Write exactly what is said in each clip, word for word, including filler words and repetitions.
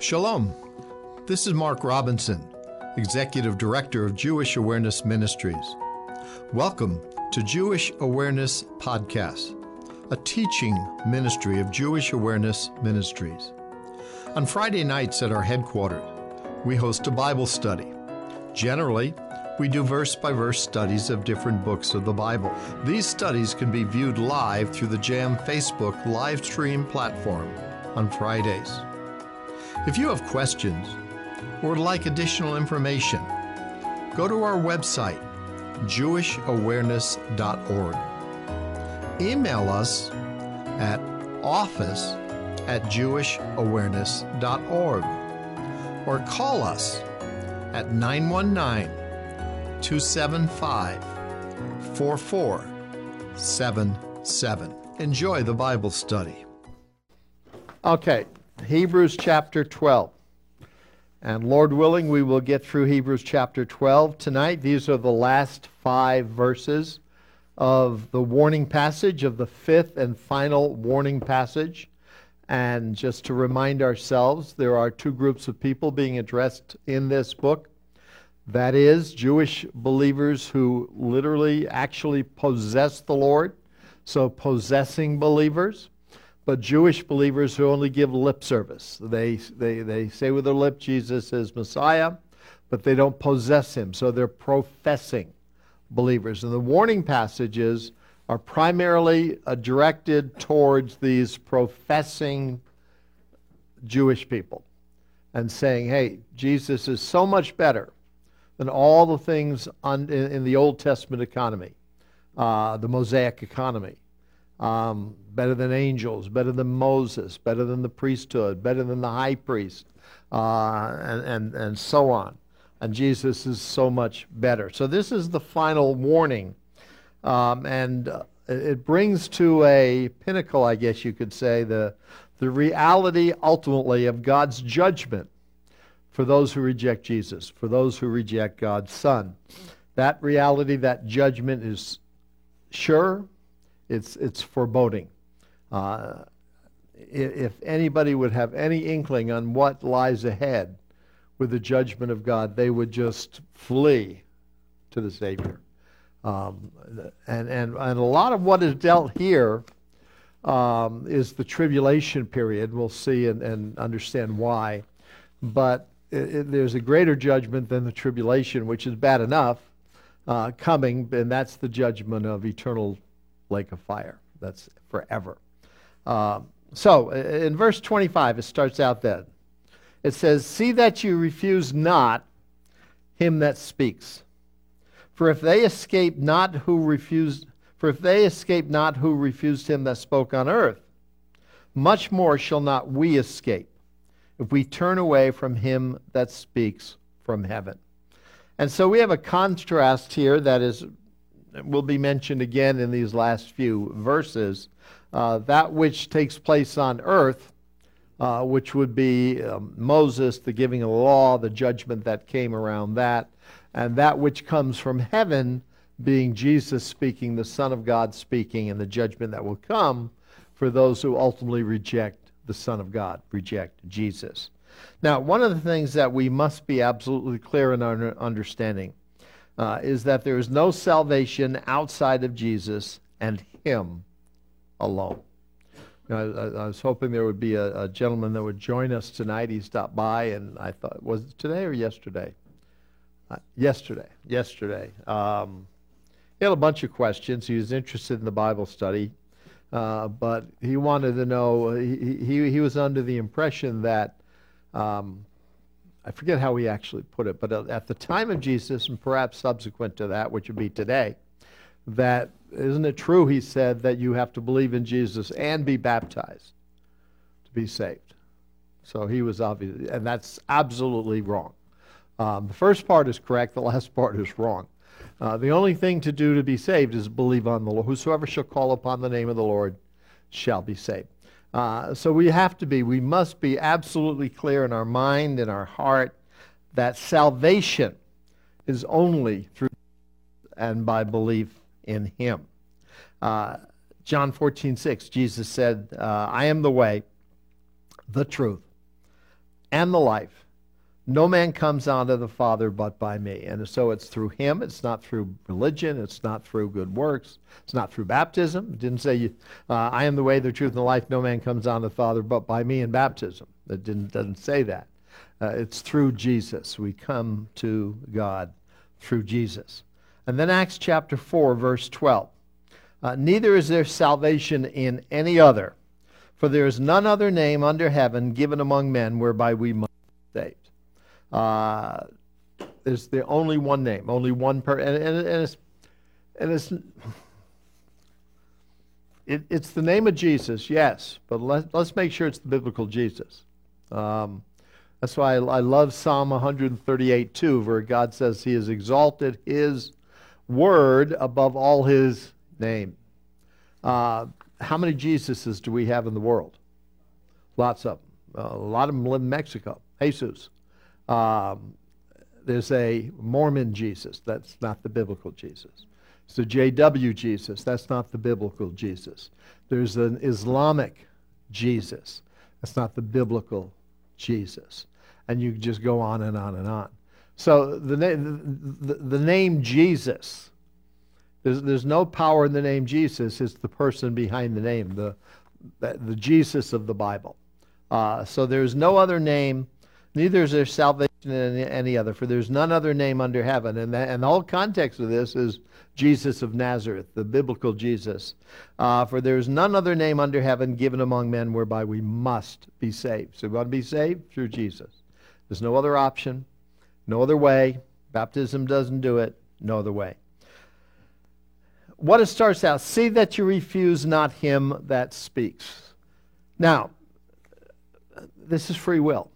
Shalom. This is Mark Robinson, Executive Director of Jewish Awareness Ministries. Welcome to Jewish Awareness Podcast, a teaching ministry of Jewish Awareness Ministries. On Friday nights at our headquarters, we host a Bible study. Generally, we do verse-by-verse studies of different books of the Bible. These studies can be viewed live through the JAM Facebook Live Stream platform on Fridays. If you have questions or would like additional information, go to our website, jewish awareness dot org. Email us at office at jewish awareness dot org or call us at nine one nine, two seven five, four four seven seven. Enjoy the Bible study. Okay, Hebrews chapter twelve. And Lord willing, we will get through Hebrews chapter twelve tonight. These are the last five verses of the warning passage, of the fifth and final warning passage. And just to remind ourselves, there are two groups of people being addressed in this book. That is, Jewish believers who literally actually possess the Lord, so possessing believers, but Jewish believers who only give lip service. They, they, they say with their lip, Jesus is Messiah, but they don't possess him, so they're professing believers. And the warning passages are primarily uh, directed towards these professing Jewish people and saying, hey, Jesus is so much better than all the things on, in, in the Old Testament economy, uh, the Mosaic economy, um, better than angels, better than Moses, better than the priesthood, better than the high priest, uh, and, and, and so on. And Jesus is so much better. So this is the final warning. Um, and uh, it brings to a pinnacle, I guess you could say, the, the reality ultimately of God's judgment for those who reject Jesus, for those who reject God's Son. That reality, that judgment is sure, it's, it's foreboding. Uh, if anybody would have any inkling on what lies ahead with the judgment of God, they would just flee to the Savior. Um, and, and, and a lot of what is dealt here um, is the tribulation period. We'll see and, and understand why. But it, it, there's a greater judgment than the tribulation, which is bad enough, uh, coming, and that's the judgment of eternal lake of fire. That's forever. Um, so in verse twenty-five, it starts out then. It says, "See that you refuse not him that speaks. For if they escape not who refused, for if they escape not who refused him that spoke on earth, much more shall not we escape, if we turn away from him that speaks from heaven." And so we have a contrast here that is, will be mentioned again in these last few verses. Uh, that which takes place on earth, uh, which would be um, Moses, the giving of the law, the judgment that came around that, and that which comes from heaven being Jesus speaking, the Son of God speaking, and the judgment that will come for those who ultimately reject the Son of God, reject Jesus. Now, one of the things that we must be absolutely clear in our understanding uh, is that there is no salvation outside of Jesus and him alone. Now, I, I was hoping there would be a, a gentleman that would join us tonight. He stopped by, and I thought, was it today or yesterday? Uh, yesterday, yesterday. Um, he had a bunch of questions. He was interested in the Bible study, uh, but he wanted to know, uh, he, he, he was under the impression that, um, I forget how he actually put it, but uh, at the time of Jesus, and perhaps subsequent to that, which would be today, that, isn't it true, he said, that you have to believe in Jesus and be baptized to be saved? So he was obvious, and that's absolutely wrong. Um, the first part is correct, the last part is wrong. Uh, the only thing to do to be saved is believe on the Lord. Whosoever shall call upon the name of the Lord shall be saved. Uh, so we have to be, we must be absolutely clear in our mind, in our heart, that salvation is only through and by belief in him. Uh, John fourteen six, Jesus said, uh, I am the way, the truth, and the life. No man comes unto the Father but by me. And so it's through him. It's not through religion. It's not through good works. It's not through baptism. It didn't say, uh, I am the way, the truth, and the life. No man comes unto the Father but by me in baptism. It didn't, doesn't say that. Uh, it's through Jesus. We come to God through Jesus. And then Acts chapter four, verse twelve. Uh, Neither is there salvation in any other, for there is none other name under heaven given among men whereby we must be saved. Uh, there's the only one name, only one person, and, and, and it's, and it's, it, it's the name of Jesus, yes, but let, let's make sure it's the biblical Jesus. Um, that's why I, I love Psalm one thirty-eight two, where God says he has exalted his word above all his name. Uh, how many Jesuses do we have in the world? Lots of them. Uh, a lot of them live in Mexico. Jesus. Um, there's a Mormon Jesus. That's not the biblical Jesus. It's a J W Jesus. That's not the biblical Jesus. There's an Islamic Jesus. That's not the biblical Jesus. And you just go on and on and on. So the name, the, the name Jesus, there's there's no power in the name Jesus. It's the person behind the name, the the, the Jesus of the Bible. Uh, so there's no other name. Neither is there salvation in any other, for there's none other name under heaven. And the, and the whole context of this is Jesus of Nazareth, the biblical Jesus. Uh, for there is none other name under heaven given among men whereby we must be saved. So we want to be saved through Jesus. There's no other option, no other way. Baptism doesn't do it, no other way. What it starts out, see that you refuse not him that speaks. Now, this is free will.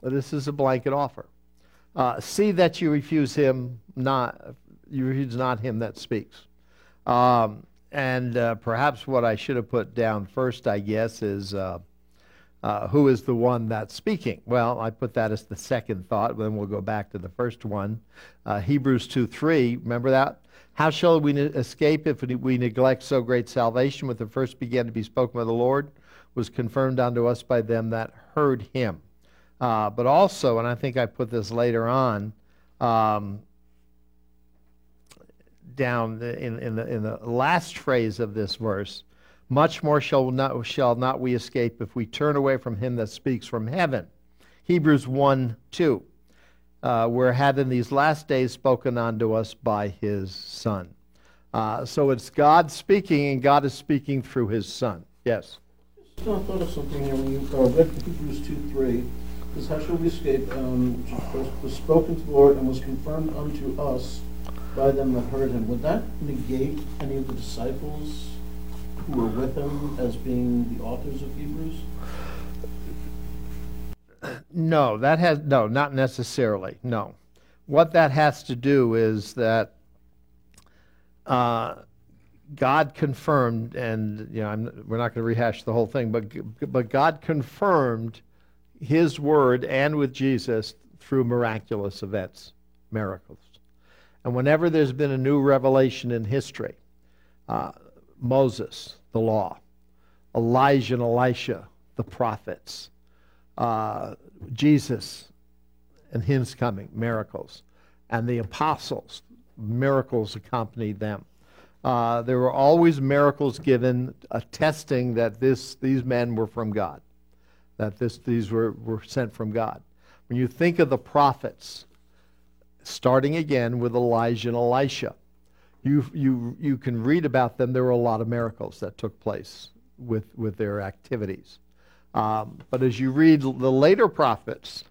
This is a blanket offer. Uh, see that you refuse him not, you refuse not him that speaks. Um, and uh, perhaps what I should have put down first, I guess, is uh, uh, who is the one that's speaking? Well, I put that as the second thought. Then we'll go back to the first one. Uh, Hebrews two three, remember that? How shall we ne- escape if we neglect so great salvation, which the first began to be spoken by the Lord, was confirmed unto us by them that heard him. Uh, but also, and I think I put this later on, um, down in, in, the, in the last phrase of this verse, much more shall not, shall not we escape if we turn away from him that speaks from heaven. Hebrews one two, uh, where hath in these last days spoken unto us by his Son. Uh, so it's God speaking, and God is speaking through his Son. Yes? I thought of something here when you uh, read Hebrews two three. Because how shall we escape? Um, was spoken to the Lord and was confirmed unto us by them that heard him. Would that negate any of the disciples who were with him as being the authors of Hebrews? No, that has no, not necessarily. No, what that has to do is that uh, God confirmed, and you know, I'm, we're not going to rehash the whole thing, but but God confirmed his word and with Jesus through miraculous events, miracles. And whenever there's been a new revelation in history, uh, Moses, the law, Elijah and Elisha, the prophets, uh, Jesus and his coming, miracles, and the apostles, miracles accompanied them. Uh, there were always miracles given, attesting that this these men were from God. that this, these were, were sent from God. When you think of the prophets, starting again with Elijah and Elisha, you you you can read about them. There were a lot of miracles that took place with, with their activities. Um, but as you read the later prophets,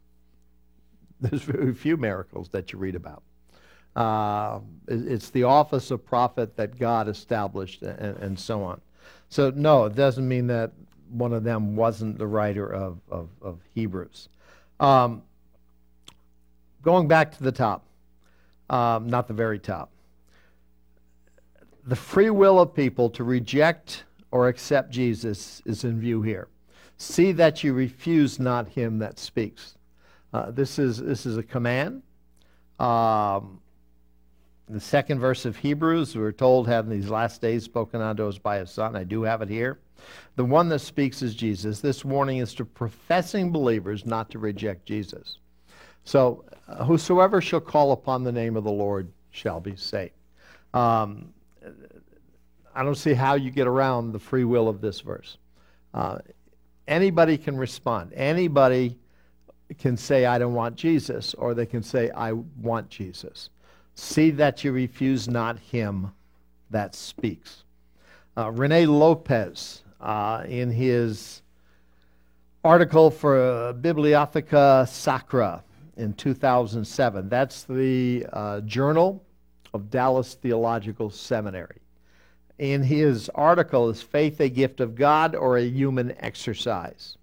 there's very few miracles that you read about. Uh, it's the office of prophet that God established and, and so on. So no, it doesn't mean that one of them wasn't the writer of, of, of Hebrews. Um, going back to the top, um, not the very top. The free will of people to reject or accept Jesus is in view here. See that you refuse not him that speaks. Uh, this is this is a command. Um, the second verse of Hebrews, we're told, having these last days spoken unto us by his Son. I do have it here. The one that speaks is Jesus. This warning is to professing believers not to reject Jesus. So, whosoever shall call upon the name of the Lord shall be saved. Um, I don't see how you get around the free will of this verse. Uh, anybody can respond. Anybody can say, I don't want Jesus, or they can say, I want Jesus. See that you refuse not him that speaks. Uh, Rene Lopez, uh, in his article for uh, Bibliotheca Sacra in two thousand seven, that's the uh, journal of Dallas Theological Seminary. In his article, Is Faith a Gift of God or a Human Exercise?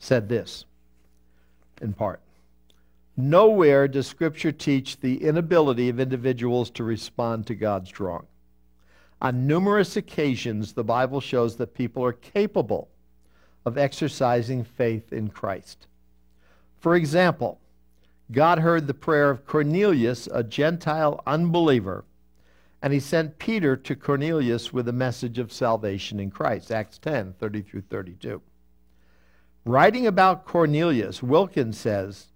Said this, in part, nowhere does Scripture teach the inability of individuals to respond to God's drawing. On numerous occasions, the Bible shows that people are capable of exercising faith in Christ. For example, God heard the prayer of Cornelius, a Gentile unbeliever, and he sent Peter to Cornelius with a message of salvation in Christ, Acts ten, thirty through thirty-two. Writing about Cornelius, Wilkins says,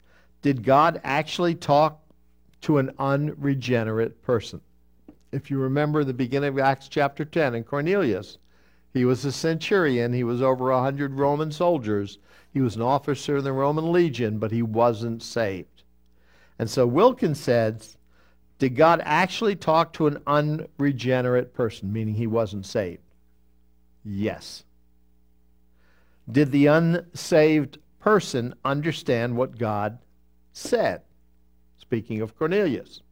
did God actually talk to an unregenerate person? If you remember the beginning of Acts chapter ten, and Cornelius, he was a centurion, he was over a hundred Roman soldiers, he was an officer in the Roman legion, but he wasn't saved. And so Wilkins says, did God actually talk to an unregenerate person, meaning he wasn't saved? Yes. Did the unsaved person understand what God said? Speaking of Cornelius.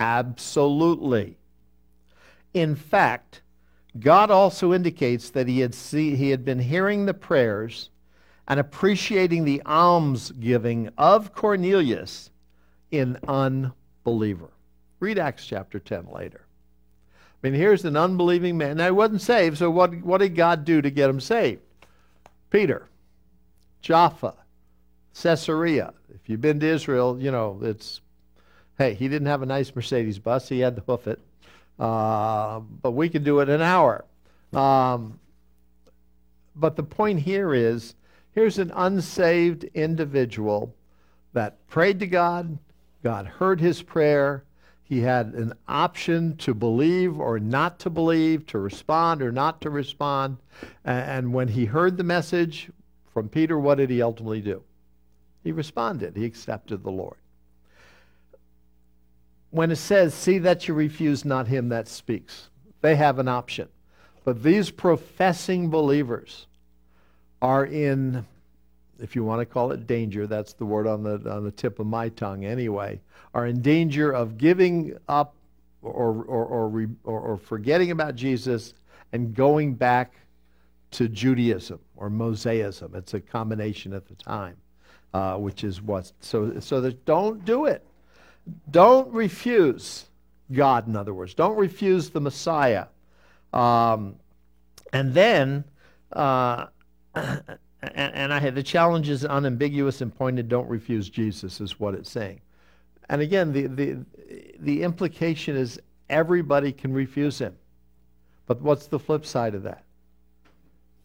Absolutely. In fact, God also indicates that he had see, he had been hearing the prayers and appreciating the alms giving of Cornelius in unbeliever. Read Acts chapter ten later. I mean, here's an unbelieving man. Now, he wasn't saved, so what, what did God do to get him saved? Peter, Jaffa, Caesarea. If you've been to Israel, you know, it's, hey, he didn't have a nice Mercedes bus. He had to hoof it. Uh, but we could do it in an hour. Um, but the point here is, here's an unsaved individual that prayed to God. God heard his prayer. He had an option to believe or not to believe, to respond or not to respond. And when he heard the message from Peter, what did he ultimately do? He responded. He accepted the Lord. When it says, see that you refuse not him that speaks, they have an option. But these professing believers are in, if you want to call it danger, that's the word on the on the tip of my tongue anyway, are in danger of giving up or or or, re, or or forgetting about Jesus and going back to Judaism or Mosaism. It's a combination at the time, uh, which is what. So so that don't do it. Don't refuse God. In other words, don't refuse the Messiah. Um, and then. Uh, And, and I had the challenge is unambiguous and pointed. Don't refuse Jesus is what it's saying. And again, the, the the implication is everybody can refuse him. But what's the flip side of that?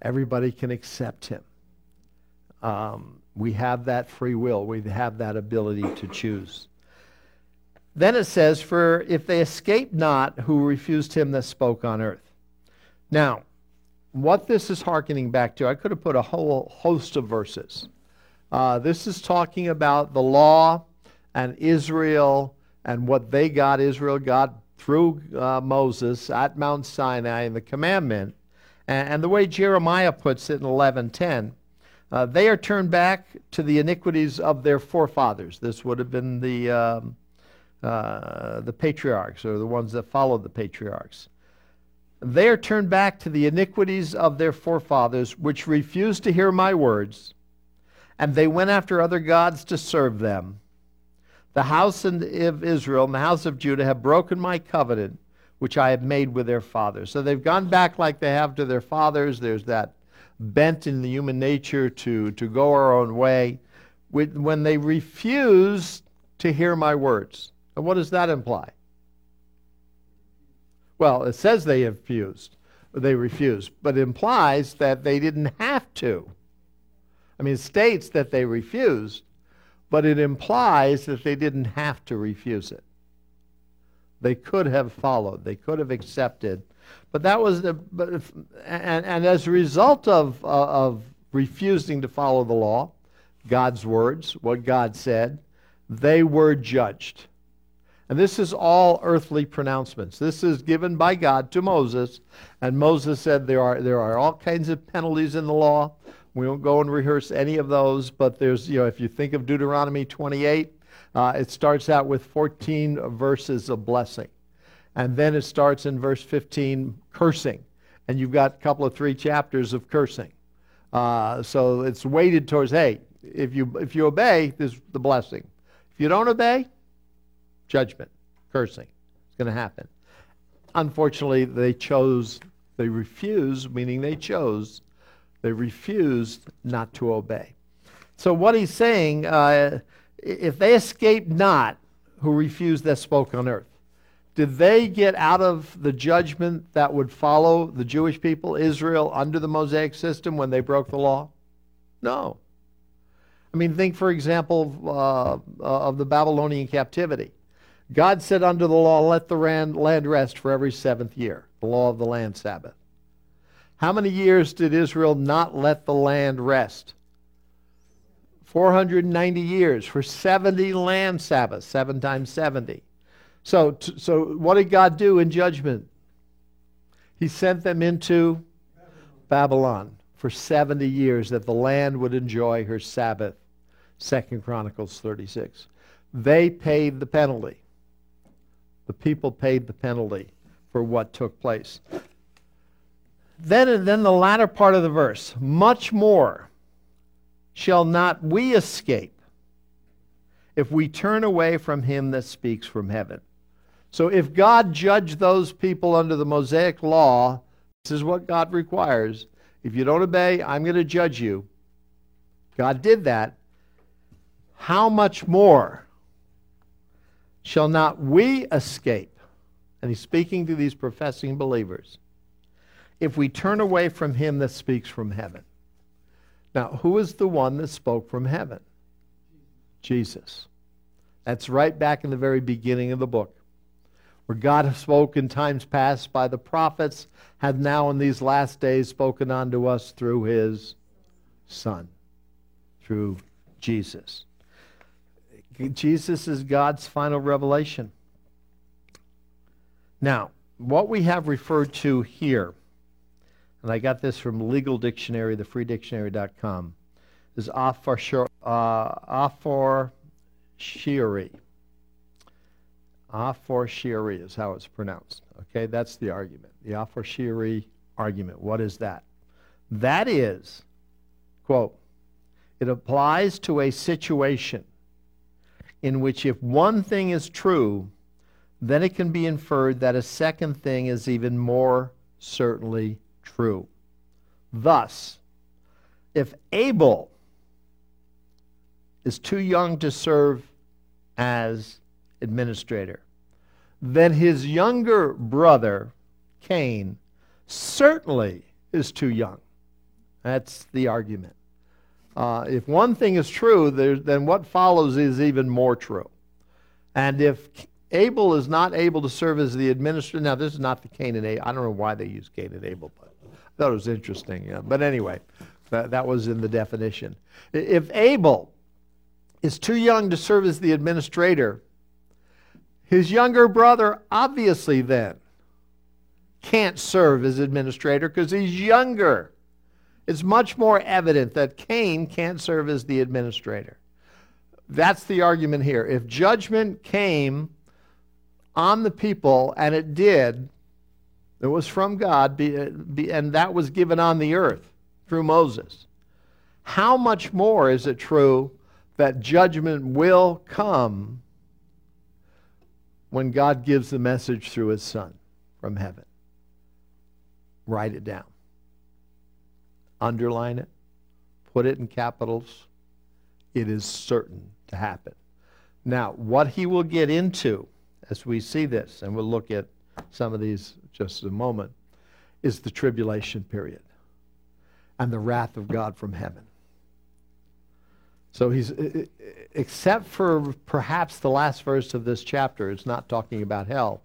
Everybody can accept him. Um, we have that free will. We have that ability to choose. Then it says, for if they escape not, who refused him that spoke on earth. Now, what this is hearkening back to, I could have put a whole host of verses. Uh, this is talking about the law and Israel and what they got, Israel got through uh, Moses at Mount Sinai and the commandment. And, and the way Jeremiah puts it in eleven ten, uh, they are turned back to the iniquities of their forefathers. This would have been the, um, uh, the patriarchs or the ones that followed the patriarchs. They are turned back to the iniquities of their forefathers, which refused to hear my words, and they went after other gods to serve them. The house of Israel and the house of Judah have broken my covenant, which I have made with their fathers. So they've gone back like they have to their fathers. There's that bent in the human nature to, to go our own way. When they refuse to hear my words. And what does that imply? Well, it says they have refused. they refused, but it implies that they didn't have to. I mean, it states that they refused, but it implies that they didn't have to refuse it. They could have followed. They could have accepted. But that was the, but if, and, and as a result of, uh, of refusing to follow the law, God's words, what God said, they were judged. And this is all earthly pronouncements. This is given by God to Moses. And Moses said there are there are all kinds of penalties in the law. We won't go and rehearse any of those, but there's, you know, if you think of Deuteronomy twenty-eight, uh, it starts out with fourteen verses of blessing. And then it starts in verse fifteen, cursing. And you've got a couple of three chapters of cursing. Uh, so it's weighted towards, hey, if you if you obey, there's the blessing. If you don't obey, judgment, cursing. It's going to happen. Unfortunately, they chose, they refused, meaning they chose, they refused not to obey. So what he's saying, uh, if they escaped not, who refused that spoke on earth, did they get out of the judgment that would follow the Jewish people, Israel, under the Mosaic system when they broke the law? No. I mean, think, for example, uh, of the Babylonian captivity. God said under the law, let the land rest for every seventh year, the law of the land Sabbath. How many years did Israel not let the land rest? four hundred ninety years for seventy land Sabbaths, seven times seventy. So, t- so what did God do in judgment? He sent them into Babylon for seventy years that the land would enjoy her Sabbath, Second Chronicles thirty-six. They paid the penalty. The people paid the penalty for what took place. Then, and then the latter part of the verse, much more shall not we escape if we turn away from him that speaks from heaven. So if God judged those people under the Mosaic law, this is what God requires. If you don't obey, I'm going to judge you. God did that. How much more shall not we escape? And he's speaking to these professing believers. If we turn away from him that speaks from heaven. Now, who is the one that spoke from heaven? Jesus. That's right back in the very beginning of the book, where God spoke in times past by the prophets, hath now in these last days spoken unto us through his Son, through Jesus. Jesus is God's final revelation. Now, what we have referred to here, and I got this from Legal Dictionary, the free dictionary dot com, is affareshi. Affareshi is how it's pronounced. Okay, that's the argument. The affareshi argument. What is that? That is, quote, it applies to a situation in which if one thing is true, then it can be inferred that a second thing is even more certainly true. Thus, if Abel is too young to serve as administrator, then his younger brother, Cain, certainly is too young. That's the argument. Uh, if one thing is true, there, then what follows is even more true. And if Abel is not able to serve as the administrator, now this is not the Cain and Abel. I don't know why they use Cain and Abel, but I thought it was interesting. Yeah. But anyway, that, that was in the definition. If Abel is too young to serve as the administrator, his younger brother obviously then can't serve as administrator because he's younger. It's much more evident that Cain can't serve as the administrator. That's the argument here. If judgment came on the people, and it did, it was from God, and that was given on the earth through Moses, how much more is it true that judgment will come when God gives the message through his Son from heaven? Write it down. Underline it. Put it in capitals. It is certain to happen. Now, what he will get into as we see this, and we'll look at some of these just in a moment, is the tribulation period and the wrath of God from heaven. So he's, except for perhaps the last verse of this chapter, it's not talking about hell.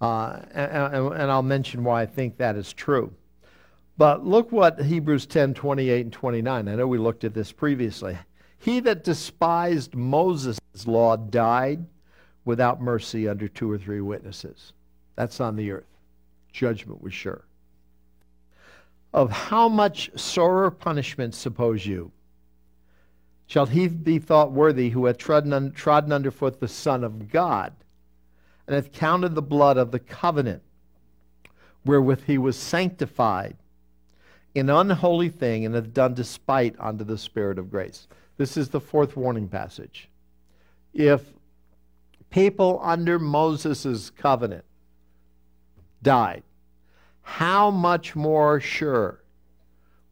Uh, and, and I'll mention why I think that is true. But look what Hebrews ten, twenty-eight and twenty-nine. I know we looked at this previously. He that despised Moses' law died without mercy under two or three witnesses. That's on the earth. Judgment was sure. Of how much sorer punishment, suppose you, shall he be thought worthy who hath trodden, un, trodden underfoot the Son of God, and hath counted the blood of the covenant, wherewith he was sanctified, an unholy thing, and hath done despite unto the Spirit of grace. This is the fourth warning passage. If people under Moses' covenant died, how much more sure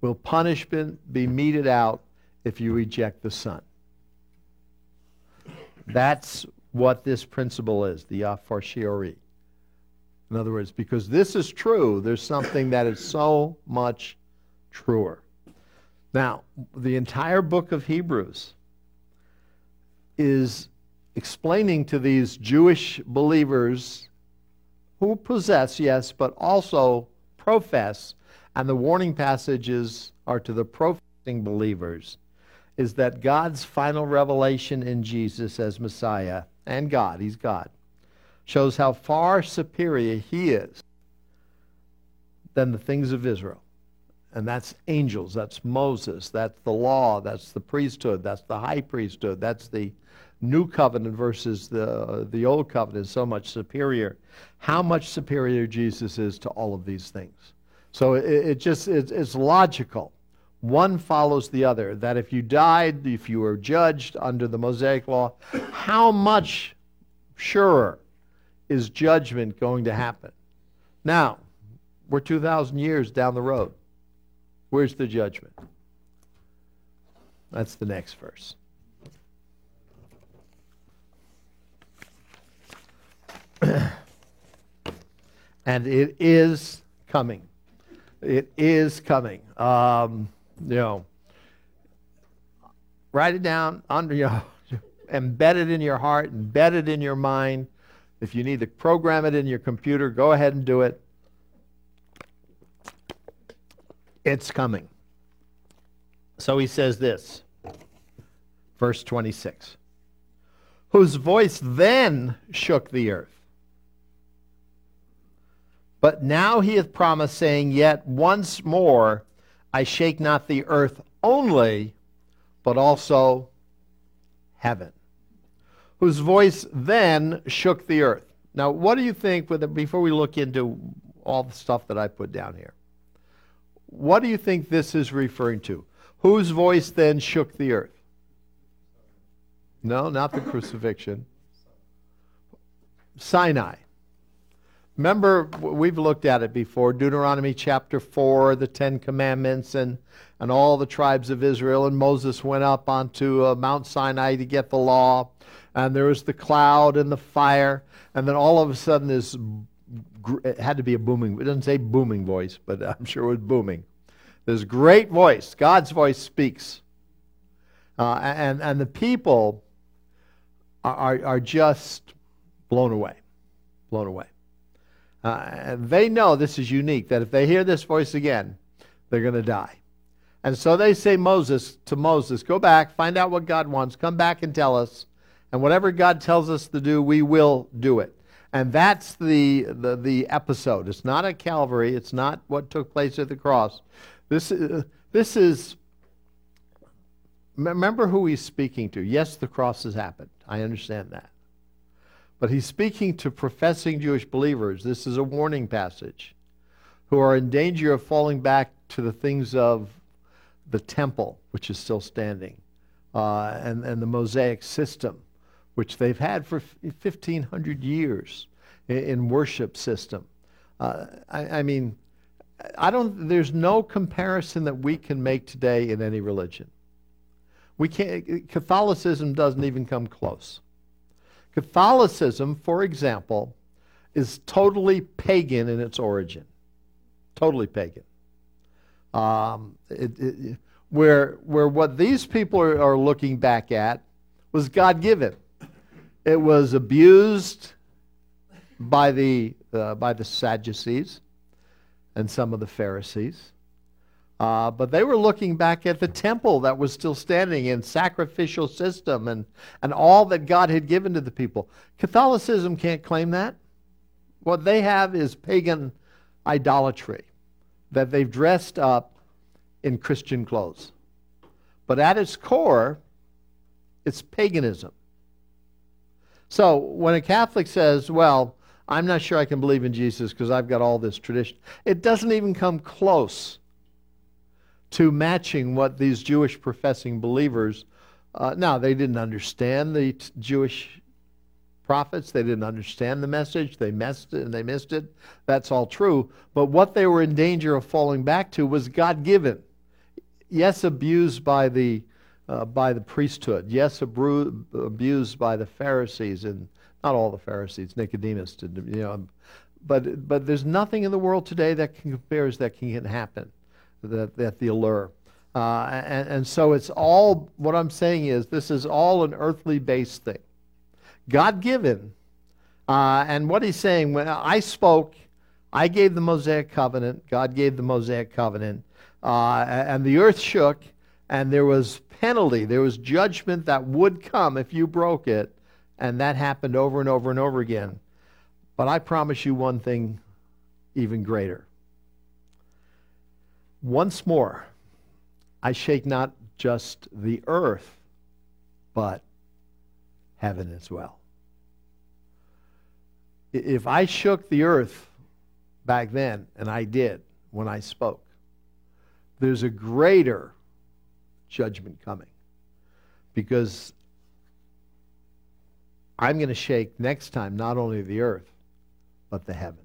will punishment be meted out if you reject the Son? That's what this principle is, the affareshi. In other words, because this is true, there's something that is so much truer. Now, the entire book of Hebrews is explaining to these Jewish believers who possess, yes, but also profess, and the warning passages are to the professing believers, is that God's final revelation in Jesus as Messiah, and God, he's God, shows how far superior he is than the things of Israel. And that's angels, that's Moses, that's the law, that's the priesthood, that's the high priesthood, that's the new covenant versus the, the old covenant, is so much superior. How much superior Jesus is to all of these things. So it, it just, it, it's logical. One follows the other, that if you died, if you were judged under the Mosaic law, how much surer is judgment going to happen? Now, we're two thousand years down the road. Where's the judgment? That's the next verse. And it is coming. It is coming. Um, you know, write it down, under your, embed it in your heart, embed it in your mind. If you need to program it in your computer, go ahead and do it. It's coming. So he says this, verse twenty-six, whose voice then shook the earth. But now he hath promised, saying, yet once more I shake not the earth only, but also heaven. Whose voice then shook the earth. Now, what do you think, with the, before we look into all the stuff that I put down here, what do you think this is referring to? Whose voice then shook the earth? No, not the crucifixion. Sinai. Remember, we've looked at it before, Deuteronomy chapter four, the Ten Commandments, and, and all the tribes of Israel, and Moses went up onto uh, Mount Sinai to get the law, and there was the cloud and the fire, and then all of a sudden this, it had to be a booming, it doesn't say booming voice, but I'm sure it was booming. This great voice, God's voice speaks, uh, and, and the people are, are just blown away, blown away. Uh, they know this is unique, that if they hear this voice again, they're going to die. And so they say Moses to Moses, go back, find out what God wants, come back and tell us, and whatever God tells us to do, we will do it. And that's the the, the episode. It's not at Calvary. It's not what took place at the cross. This is, this is, remember who he's speaking to. Yes, the cross has happened. I understand that. But he's speaking to professing Jewish believers. This is a warning passage, who are in danger of falling back to the things of the temple, which is still standing, uh, and, and the Mosaic system, which they've had for fifteen hundred years in, in worship system. Uh, I, I mean, I don't. There's no comparison that we can make today in any religion. We can't. Catholicism doesn't even come close. Catholicism, for example, is totally pagan in its origin. totally pagan. Um, it, it, where, where what these people are, are looking back at was God-given. It was abused by the, uh, by the Sadducees and some of the Pharisees. Uh, but they were looking back at the temple that was still standing and sacrificial system and, and all that God had given to the people. Catholicism can't claim that. What they have is pagan idolatry that they've dressed up in Christian clothes. But at its core, it's paganism. So when a Catholic says, well, I'm not sure I can believe in Jesus because I've got all this tradition, it doesn't even come close to matching what these Jewish professing believers, uh, now they didn't understand the t- Jewish prophets, they didn't understand the message, they messed it and they missed it, that's all true, but what they were in danger of falling back to was God-given. Yes, abused by the, uh, by the priesthood, yes, abru- abused by the Pharisees, and not all the Pharisees, Nicodemus did, you know, but, but there's nothing in the world today that can compares that can happen. That, that the allure. Uh, and, and so it's all, what I'm saying is, this is all an earthly based thing. God-given. Uh, and what he's saying, when I spoke, I gave the Mosaic covenant, God gave the Mosaic covenant, uh, and the earth shook, and there was penalty, there was judgment that would come if you broke it, and that happened over and over and over again. But I promise you one thing even greater. Once more, I shake not just the earth, but heaven as well. If I shook the earth back then, and I did when I spoke, there's a greater judgment coming. Because I'm going to shake next time not only the earth, but the heaven.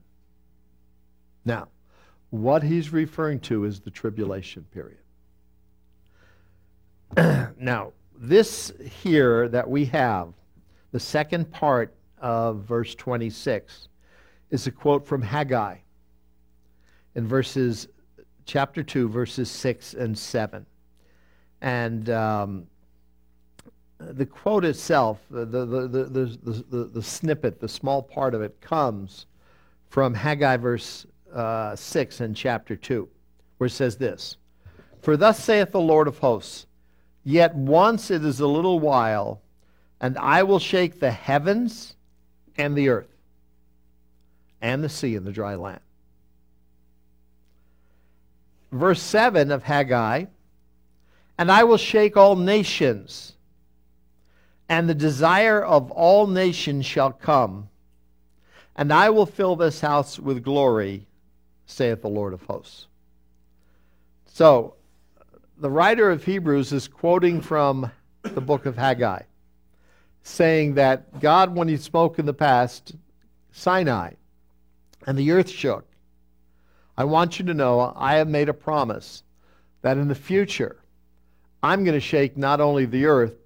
Now, what he's referring to is the tribulation period. Now, this here that we have, the second part of verse twenty-six, is a quote from Haggai in verses, chapter two, verses six and seven. And um, the quote itself, the the the, the the the the snippet, the small part of it, comes from Haggai verse Uh, six in chapter two, where it says this: For thus saith the Lord of hosts, yet once it is a little while, and I will shake the heavens and the earth and the sea and the dry land. Verse seven of Haggai, and I will shake all nations, and the desire of all nations shall come, and I will fill this house with glory, saith the Lord of hosts. So, the writer of Hebrews is quoting from the book of Haggai, saying that God, when he spoke in the past, Sinai, and the earth shook. I want you to know, I have made a promise that in the future, I'm going to shake not only the earth,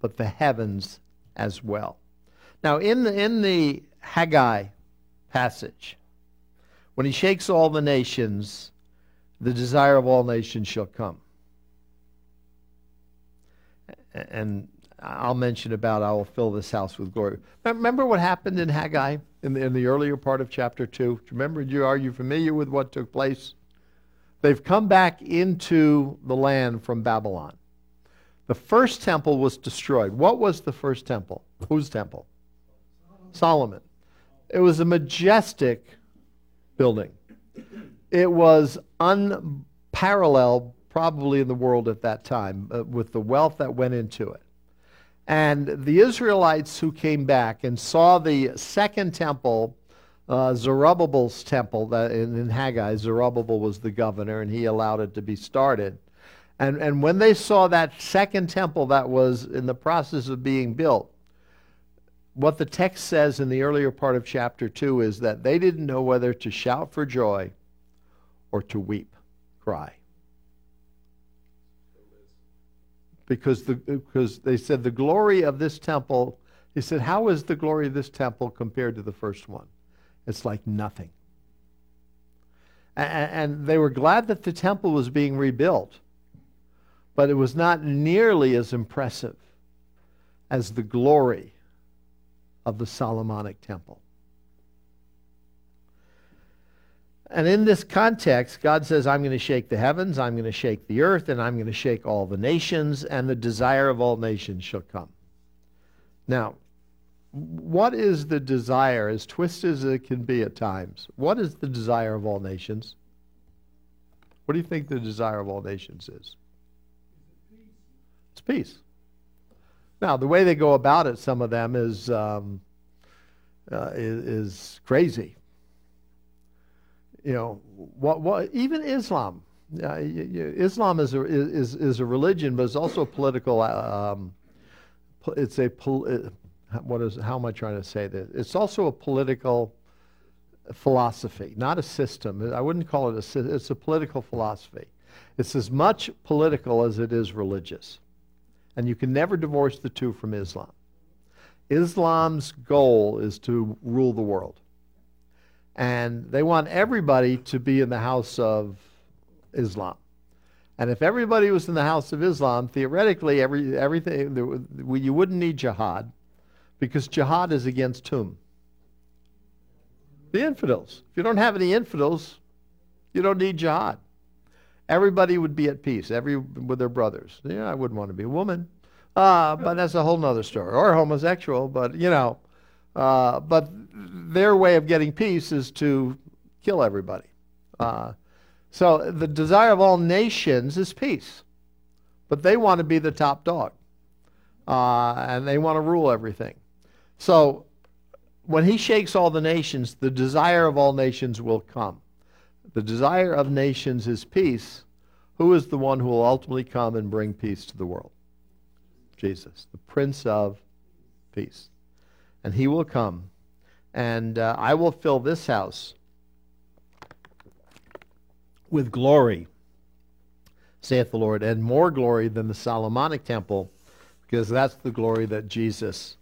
but the heavens as well. Now, in the, in the Haggai passage, when he shakes all the nations, the desire of all nations shall come. And I'll mention about, I will fill this house with glory. Remember what happened in Haggai in the, in the earlier part of chapter two? Remember, you, are you familiar with what took place? They've come back into the land from Babylon. The first temple was destroyed. What was the first temple? Whose temple? Solomon. It was a majestic building. It was unparalleled, probably in the world at that time, uh, with the wealth that went into it. And the Israelites who came back and saw the second temple, uh, Zerubbabel's temple, that in, in Haggai, Zerubbabel was the governor, and he allowed it to be started. And, and when they saw that second temple that was in the process of being built, what the text says in the earlier part of chapter two is that they didn't know whether to shout for joy or to weep, cry. Because the, because they said the glory of this temple, he said, how is the glory of this temple compared to the first one? It's like nothing. And, and they were glad that the temple was being rebuilt, but it was not nearly as impressive as the glory of the Solomonic Temple. And in this context, God says, I'm going to shake the heavens, I'm going to shake the earth, and I'm going to shake all the nations, and the desire of all nations shall come. Now, what is the desire, as twisted as it can be at times, what is the desire of all nations? What do you think the desire of all nations is? It's peace. Now, the way they go about it, some of them, is um, uh, is, is crazy. You know, what, what, even Islam. Uh, you, you, Islam is a, is, is a religion, but it's also a political, um, it's a, poli- what is, how am I trying to say this? It's also a political philosophy, not a system. I wouldn't call it a system, it's a political philosophy. It's as much political as it is religious. And you can never divorce the two from Islam. Islam's goal is to rule the world. And they want everybody to be in the house of Islam. And if everybody was in the house of Islam, theoretically, every everything there, well, you wouldn't need jihad, because jihad is against whom? The infidels. If you don't have any infidels, you don't need jihad. Everybody would be at peace, every with their brothers. Yeah, I wouldn't want to be a woman, uh, but that's a whole nother story. Or homosexual, but you know. Uh, but their way of getting peace is to kill everybody. Uh, so the desire of all nations is peace, but they want to be the top dog, uh, and they want to rule everything. So when he shakes all the nations, the desire of all nations will come. The desire of nations is peace. Who is the one who will ultimately come and bring peace to the world? Jesus, the Prince of Peace. And he will come, and uh, I will fill this house with glory, saith the Lord, and more glory than the Solomonic temple, because that's the glory that Jesus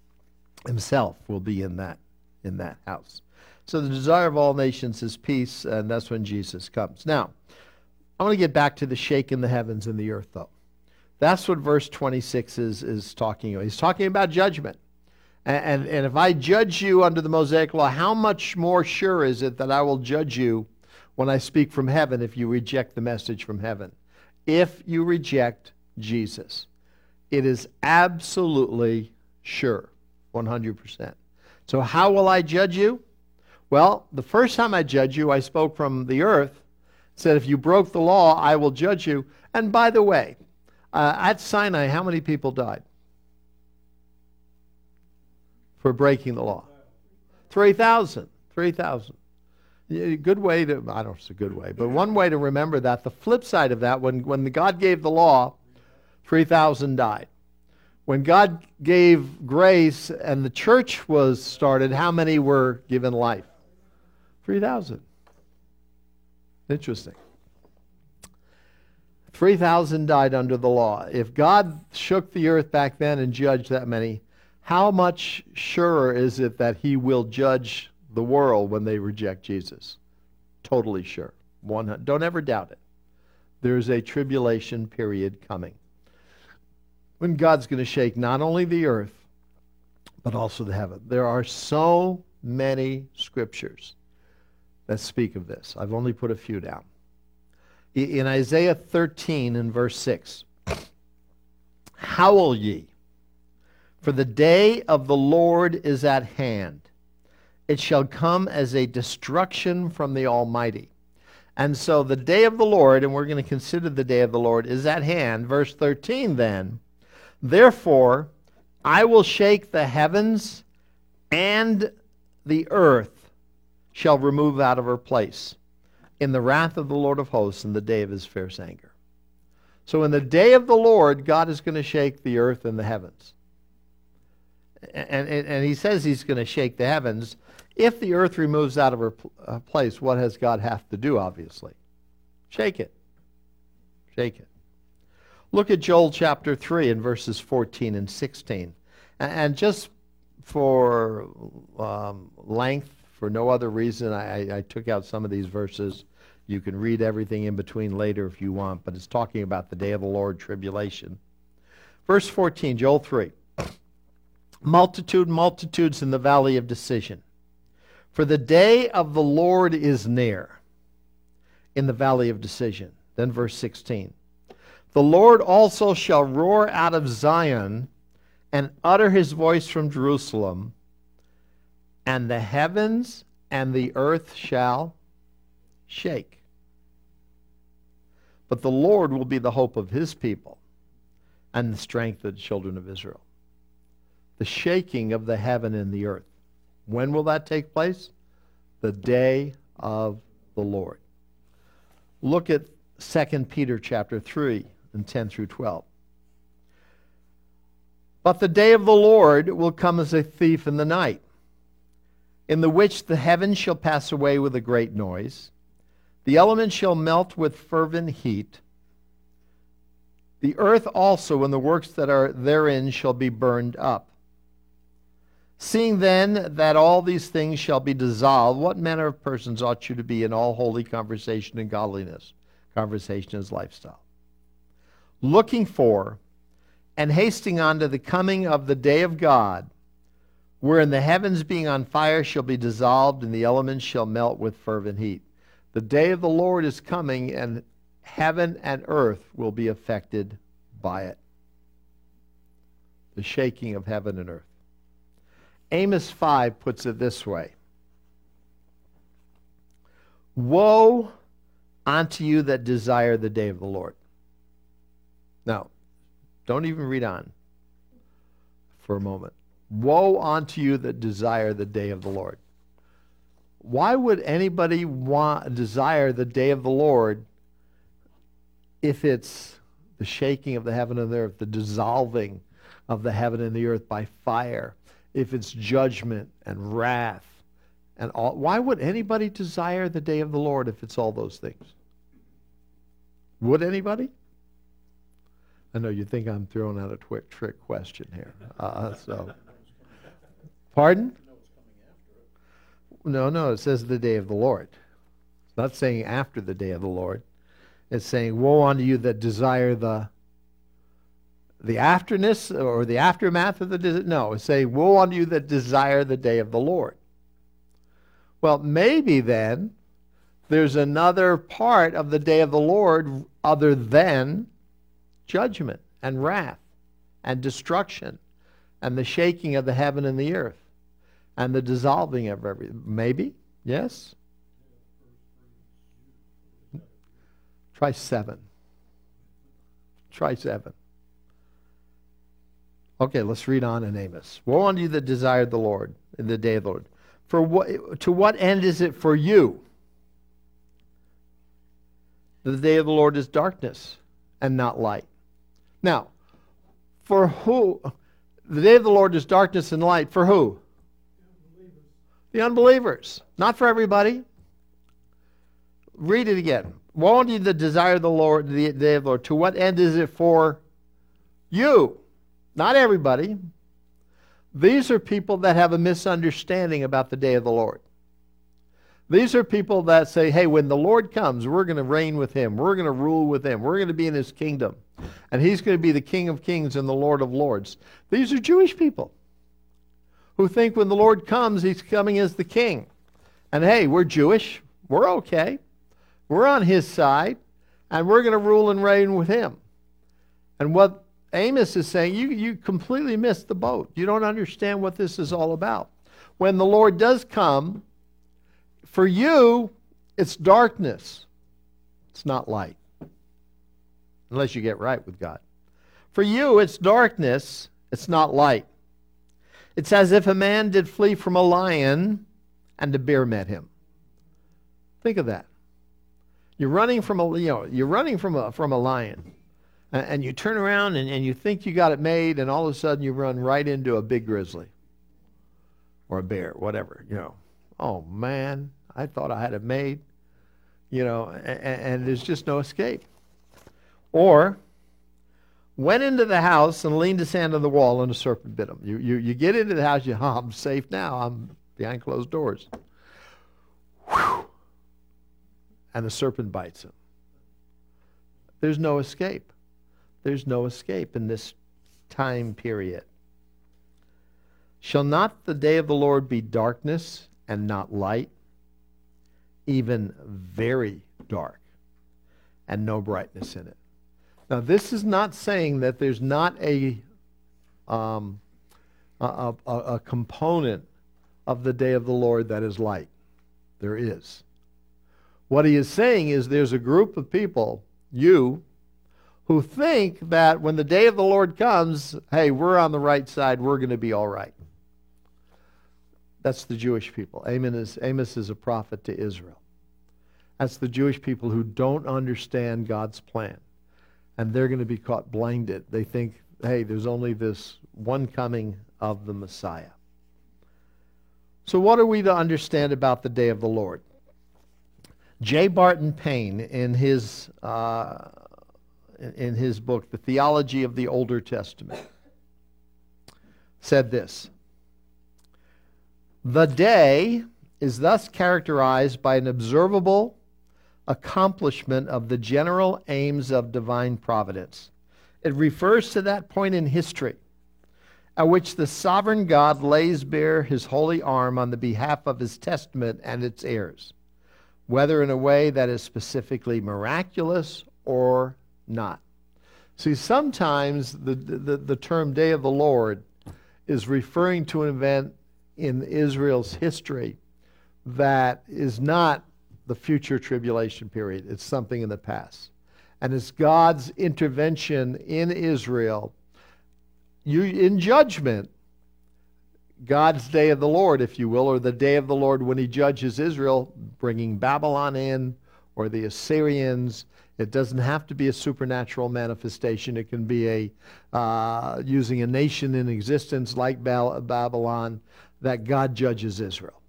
himself will be in that in that house. So the desire of all nations is peace, and that's when Jesus comes. Now, I want to get back to the shake in the heavens and the earth, though. That's what verse twenty-six is, is talking about. He's talking about judgment. And, and, and if I judge you under the Mosaic law, how much more sure is it that I will judge you when I speak from heaven if you reject the message from heaven? If you reject Jesus, it is absolutely sure, one hundred percent. So how will I judge you? Well, the first time I judge you, I spoke from the earth, said, if you broke the law, I will judge you. And by the way, uh, at Sinai, how many people died for breaking the law? three thousand. three thousand. Good way to, I don't know if it's a good way, but one way to remember that, the flip side of that, when, when God gave the law, three thousand died. When God gave grace and the church was started, how many were given life? three thousand. Interesting. three thousand died under the law. If God shook the earth back then and judged that many, how much surer is it that he will judge the world when they reject Jesus? Totally sure. one hundred. Don't ever doubt it. There's a tribulation period coming when God's going to shake not only the earth, but also the heaven. There are so many scriptures that speak of this. I've only put a few down. In Isaiah thirteen and verse six, howl ye, for the day of the Lord is at hand. It shall come as a destruction from the Almighty. And so the day of the Lord, and we're going to consider the day of the Lord, is at hand. Verse thirteen then, therefore, I will shake the heavens, and the earth shall remove out of her place in the wrath of the Lord of hosts in the day of his fierce anger. So in the day of the Lord, God is going to shake the earth and the heavens. And, and, and he says he's going to shake the heavens. If the earth removes out of her pl- uh, place, what has God have to do, obviously? Shake it. Shake it. Look at Joel chapter three and verses fourteen and sixteen. And, and just for um, length, for no other reason, I, I took out some of these verses You can read everything in between later if you want, but it's talking about the day of the Lord, tribulation. Verse fourteen, Joel three. Multitude, multitudes in the valley of decision. For the day of the Lord is near in the valley of decision. Then verse sixteen. The Lord also shall roar out of Zion and utter his voice from Jerusalem, and the heavens and the earth shall shake. But the Lord will be the hope of his people and the strength of the children of Israel. The shaking of the heaven and the earth. When will that take place? The day of the Lord. Look at Second Peter chapter three and ten through twelve. But the day of the Lord will come as a thief in the night, in the which the heavens shall pass away with a great noise, the elements shall melt with fervent heat, the earth also and the works that are therein shall be burned up. Seeing then that all these things shall be dissolved, what manner of persons ought you to be in all holy conversation and godliness? Conversation is lifestyle. Looking for and hasting on to the coming of the day of God, wherein the heavens being on fire shall be dissolved, and the elements shall melt with fervent heat. The day of the Lord is coming, and heaven and earth will be affected by it. The shaking of heaven and earth. Amos five puts it this way. Woe unto you that desire the day of the Lord. Now, don't even read on for a moment. Woe unto you that desire the day of the Lord. Why would anybody want, desire the day of the Lord if it's the shaking of the heaven and the earth, the dissolving of the heaven and the earth by fire, if it's judgment and wrath and all? Why would anybody desire the day of the Lord if it's all those things? Would anybody? I know you think I'm throwing out a twi- trick question here. Uh, so, Pardon? No, no, it says the day of the Lord. It's not saying after the day of the Lord. It's saying, woe unto you that desire the The afterness or the aftermath of the day. No, it's saying, woe unto you that desire the day of the Lord. Well, maybe then there's another part of the day of the Lord other than judgment and wrath and destruction and the shaking of the heaven and the earth and the dissolving of everything. Maybe? Yes? Try seven. Try seven. Okay, let's read on in Amos. Woe unto you that desire the Lord in the day of the Lord. For what, to what end is it for you? The day of the Lord is darkness and not light. Now, for who? The day of the Lord is darkness and light. For who? The unbelievers. The unbelievers. Not for everybody. Read it again. Woe unto you that desire the Lord, the day of the Lord. To what end is it for you? Not everybody. These are people that have a misunderstanding about the day of the Lord. These are people that say, hey, when the Lord comes, we're going to reign with him. We're going to rule with him. We're going to be in his kingdom. And he's going to be the King of kings and the Lord of lords. These are Jewish people who think when the Lord comes, he's coming as the king. And hey, we're Jewish. We're okay. We're on his side. And we're going to rule and reign with him. And what Amos is saying, you, you completely missed the boat. You don't understand what this is all about. When the Lord does come, for you, it's darkness. It's not light. Unless you get right with God. For you, it's darkness. It's not light. It's as if a man did flee from a lion and a bear met him. Think of that. You're running from a, you know, you're running from a, from a lion. And you turn around and, and you think you got it made, and all of a sudden you run right into a big grizzly or a bear, whatever, you know. Oh, man, I thought I had it made, you know, and, and there's just no escape. Or went into the house and leaned his hand on the wall and a serpent bit him. You, you, you get into the house, you, oh, I'm safe now. I'm behind closed doors. Whew. and the serpent bites him. There's no escape. There's no escape in this time period. Shall not the day of the Lord be darkness and not light, even very dark, and no brightness in it? Now, this is not saying that there's not a um, a, a, a component of the day of the Lord that is light. There is. What he is saying is there's a group of people, you, who think that when the day of the Lord comes, hey, we're on the right side, we're going to be all right. That's the Jewish people. Amos is, Amos is a prophet to Israel. That's the Jewish people who don't understand God's plan. And they're going to be caught blinded. They think, hey, there's only this one coming of the Messiah. So what are we to understand about the day of the Lord? J. Barton Payne, in his uh, in his book, The Theology of the Older Testament, said this: the day is thus characterized by an observable accomplishment of the general aims of divine providence. It refers to that point in history at which the sovereign God lays bare his holy arm on the behalf of his testament and its heirs, whether in a way that is specifically miraculous or not. See, sometimes the, the, the term Day of the Lord is referring to an event in Israel's history that is not the future tribulation period. It's something in the past. And it's God's intervention in Israel. You, in judgment, God's day of the Lord, if you will, or the day of the Lord when he judges Israel, bringing Babylon in or the Assyrians. It doesn't have to be a supernatural manifestation. It can be a uh, using a nation in existence like ba- Babylon, that God judges Israel.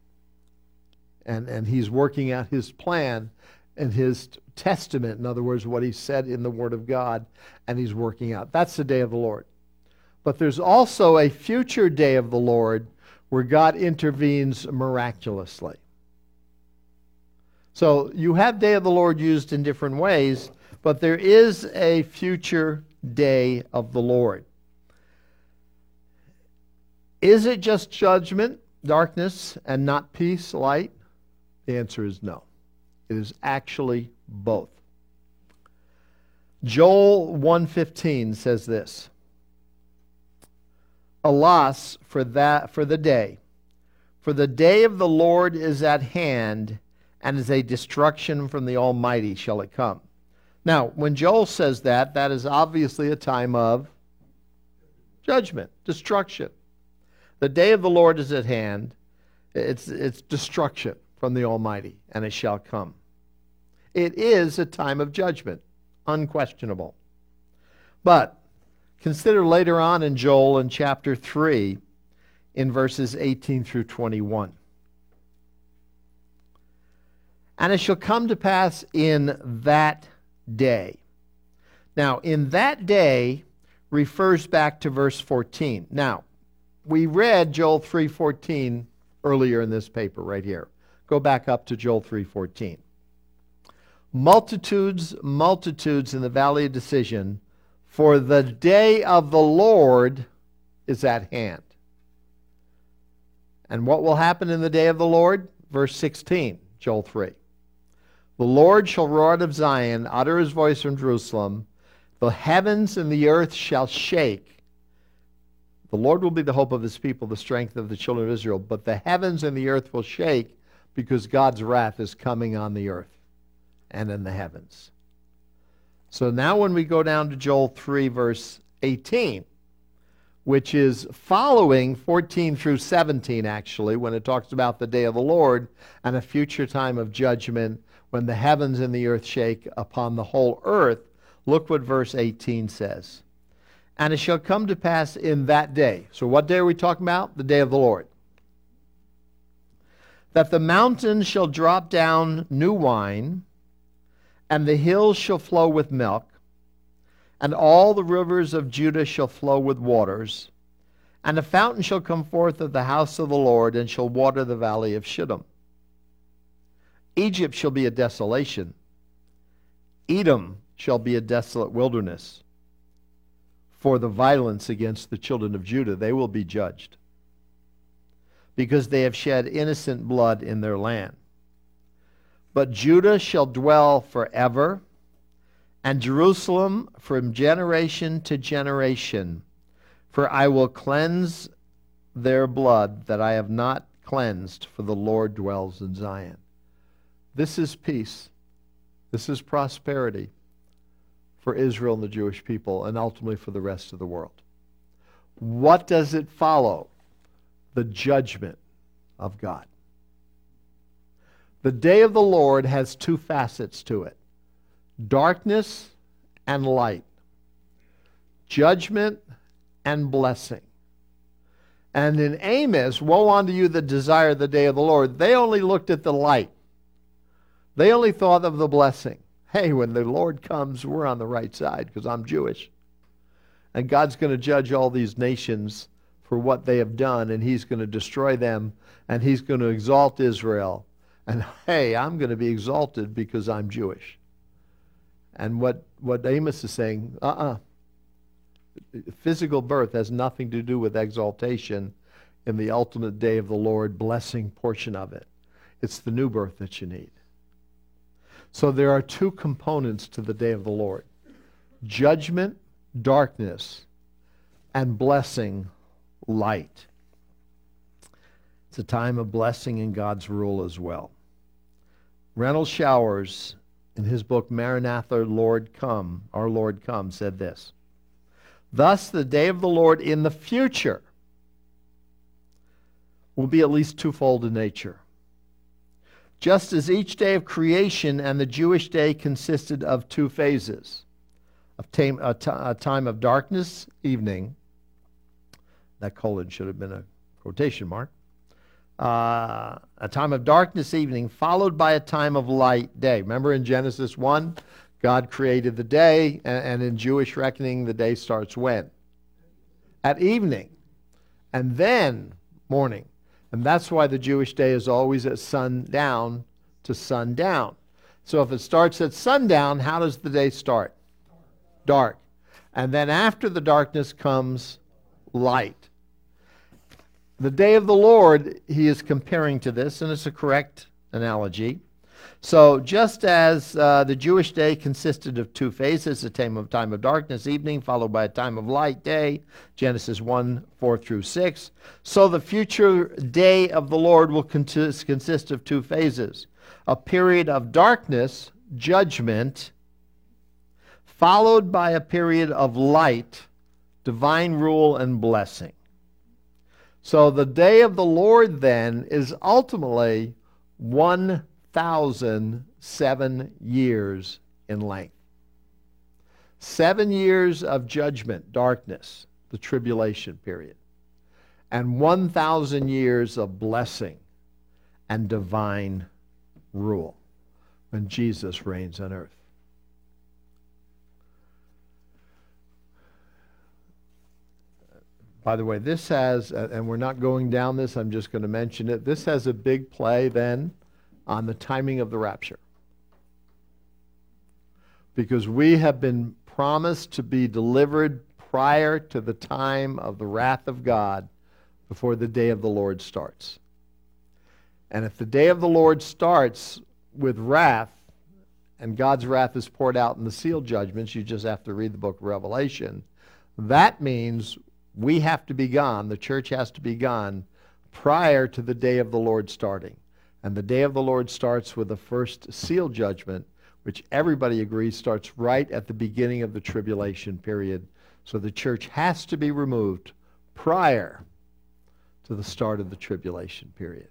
And, and he's working out his plan and his t- testament, in other words, what he said in the Word of God, and he's working out. That's the day of the Lord. But there's also a future day of the Lord where God intervenes miraculously. So you have day of the Lord used in different ways, but there is a future day of the Lord. Is it just judgment, darkness, and not peace, light? The answer is no. It is actually both. Joel one fifteen says this: alas for that for the day, for the day of the Lord is at hand, and as a destruction from the Almighty shall it come. Now, when Joel says that, that is obviously a time of judgment, destruction. The day of the Lord is at hand. It's, it's destruction from the Almighty, and it shall come. It is a time of judgment, unquestionable. But consider later on in Joel in chapter three, in verses eighteen through twenty-one. And it shall come to pass in that day. Now, in that day refers back to verse fourteen. Now, we read Joel three fourteen earlier in this paper right here. Go back up to Joel three fourteen. Multitudes, multitudes in the valley of decision, for the day of the Lord is at hand. And what will happen in the day of the Lord? Verse sixteen, Joel three. The Lord shall roar out of Zion, utter his voice from Jerusalem. The heavens and the earth shall shake. The Lord will be the hope of his people, the strength of the children of Israel. But the heavens and the earth will shake, because God's wrath is coming on the earth and in the heavens. So now when we go down to Joel three, verse eighteen, which is following fourteen through seventeen, actually, when it talks about the day of the Lord and a future time of judgment when the heavens and the earth shake upon the whole earth, look what verse eighteen says. And it shall come to pass in that day. So what day are we talking about? The day of the Lord. That the mountains shall drop down new wine, and the hills shall flow with milk, and all the rivers of Judah shall flow with waters, and a fountain shall come forth of the house of the Lord, and shall water the valley of Shittim. Egypt shall be a desolation. Edom shall be a desolate wilderness for the violence against the children of Judah. They will be judged because they have shed innocent blood in their land. But Judah shall dwell forever, and Jerusalem from generation to generation. For I will cleanse their blood that I have not cleansed, for the Lord dwells in Zion. This is peace. This is prosperity for Israel and the Jewish people, and ultimately for the rest of the world. What does it follow? The judgment of God. The day of the Lord has two facets to it: darkness and light, judgment and blessing. And in Amos, woe unto you that desire the day of the Lord, they only looked at the light. They only thought of the blessing. Hey, when the Lord comes, we're on the right side because I'm Jewish. And God's going to judge all these nations for what they have done, and he's going to destroy them, and he's going to exalt Israel. And hey, I'm going to be exalted because I'm Jewish. And what, what Amos is saying, uh-uh. Physical birth has nothing to do with exaltation in the ultimate day of the Lord blessing portion of it. It's the new birth that you need. So there are two components to the day of the Lord: judgment, darkness, and blessing, light. It's a time of blessing in God's rule as well. Reynolds Showers, in his book Maranatha, Lord Come, Our Lord Come, said this: thus the day of the Lord in the future will be at least twofold in nature. Just as each day of creation and the Jewish day consisted of two phases, of tame, a, t- a time of darkness, evening — that colon should have been a quotation mark — Uh, a time of darkness, evening, followed by a time of light, day. Remember in Genesis one, God created the day, and, and in Jewish reckoning, the day starts when? At evening, and then morning. And that's why the Jewish day is always at sundown to sundown. So if it starts at sundown, how does the day start? Dark. And then after the darkness comes light. The day of the Lord, he is comparing to this, and it's a correct analogy. So just as uh, the Jewish day consisted of two phases, a time of, time of darkness, evening, followed by a time of light, day, Genesis one, four through six, so the future day of the Lord will consist, consist of two phases: a period of darkness, judgment, followed by a period of light, divine rule and blessing. So the day of the Lord then is ultimately one thousand seven years in length. Seven years of judgment, darkness, the tribulation period, and one thousand years of blessing and divine rule when Jesus reigns on earth. By the way, this has, and we're not going down this, I'm just going to mention it, this has a big play then on the timing of the rapture. Because we have been promised to be delivered prior to the time of the wrath of God, before the day of the Lord starts. And if the day of the Lord starts with wrath, and God's wrath is poured out in the seal judgments — you just have to read the book of Revelation — that means we have to be gone, the church has to be gone, prior to the day of the Lord starting. And the day of the Lord starts with the first seal judgment, which everybody agrees starts right at the beginning of the tribulation period. So the church has to be removed prior to the start of the tribulation period,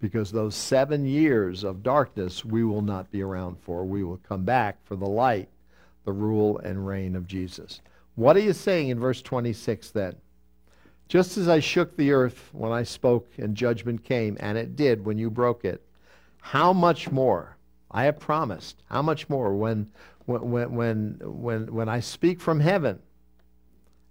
because those seven years of darkness we will not be around for. We will come back for the light, the rule and reign of Jesus. What are you saying in verse twenty-six then? Just as I shook the earth when I spoke and judgment came, and it did when you broke it, how much more, I have promised, how much more when when when when, when I speak from heaven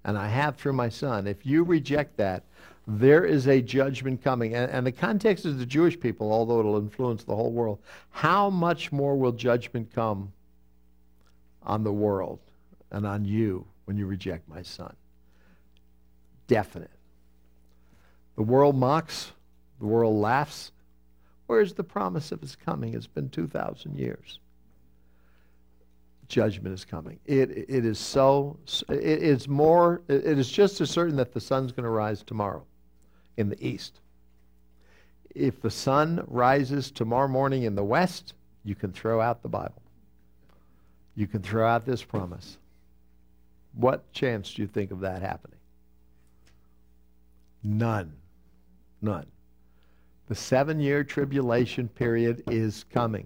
and I have through my Son. If you reject that, there is a judgment coming. And, and the context is the Jewish people, although it'll influence the whole world. How much more will judgment come on the world and on you when you reject my Son? Definite. The world mocks. The world laughs. Where's the promise of his coming? It's been two thousand years. Judgment is coming. It it is so. It is more. It is just as certain that the sun's going to rise tomorrow, in the east. If the sun rises tomorrow morning in the west, you can throw out the Bible. You can throw out this promise. What chance do you think of that happening? None. None. The seven-year tribulation period is coming.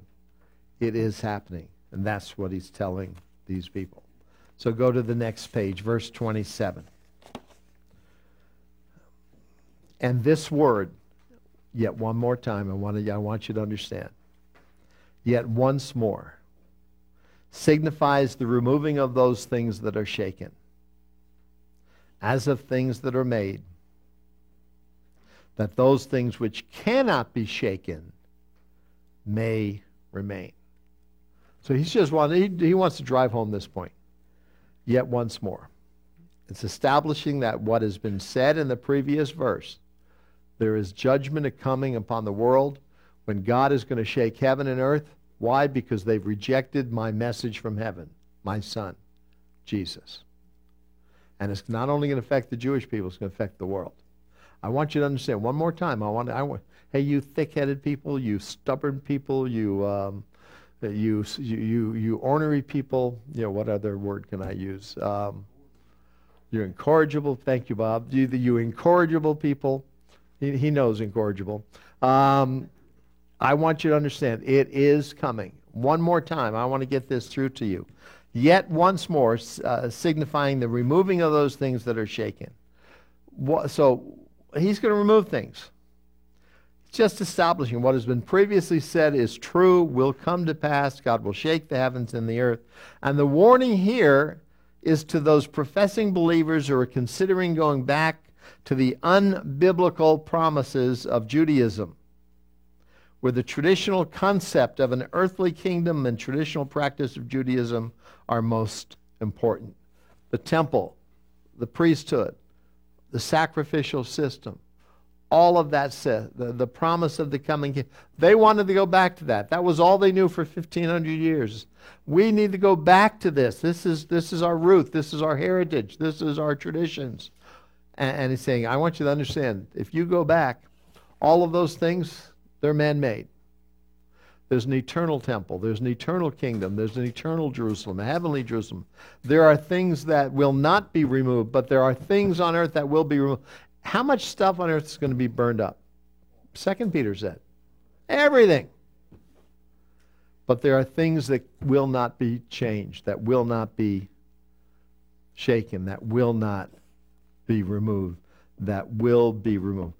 It is happening. And that's what he's telling these people. So go to the next page, verse twenty-seven. And this word, yet one more time, I want, to, I want you to understand, yet once more, signifies the removing of those things that are shaken, as of things that are made, that those things which cannot be shaken may remain. So he's just wanting, he, he wants to drive home this point. Yet once more. It's establishing that what has been said in the previous verse, there is judgment coming upon the world when God is going to shake heaven and earth. Why? Because they've rejected my message from heaven, my Son, Jesus. And it's not only going to affect the Jewish people, it's going to affect the world. I want you to understand one more time. I want, I want, hey, you thick-headed people, you stubborn people, you... Um, You, you you you ornery people, you know, what other word can I use? Um, you're incorrigible. Thank you, Bob. You, you incorrigible people. He, he knows incorrigible. Um, I want you to understand, it is coming. One more time, I want to get this through to you. Yet once more, uh, signifying the removing of those things that are shaken. What, so he's going to remove things. Just establishing what has been previously said is true, will come to pass. God will shake the heavens and the earth. And the warning here is to those professing believers who are considering going back to the unbiblical promises of Judaism, where the traditional concept of an earthly kingdom and traditional practice of Judaism are most important. The temple, the priesthood, the sacrificial system, all of that, the, the promise of the coming king. They wanted to go back to that. That was all they knew for fifteen hundred years. We need to go back to this. This is, this is our root. This is our heritage. This is our traditions. And, and he's saying, I want you to understand, if you go back, all of those things, they're man-made. There's an eternal temple. There's an eternal kingdom. There's an eternal Jerusalem, a heavenly Jerusalem. There are things that will not be removed, but there are things on earth that will be removed. How much stuff on earth is going to be burned up? Second Peter said, everything. But there are things that will not be changed, that will not be shaken, that will not be removed, that will be removed.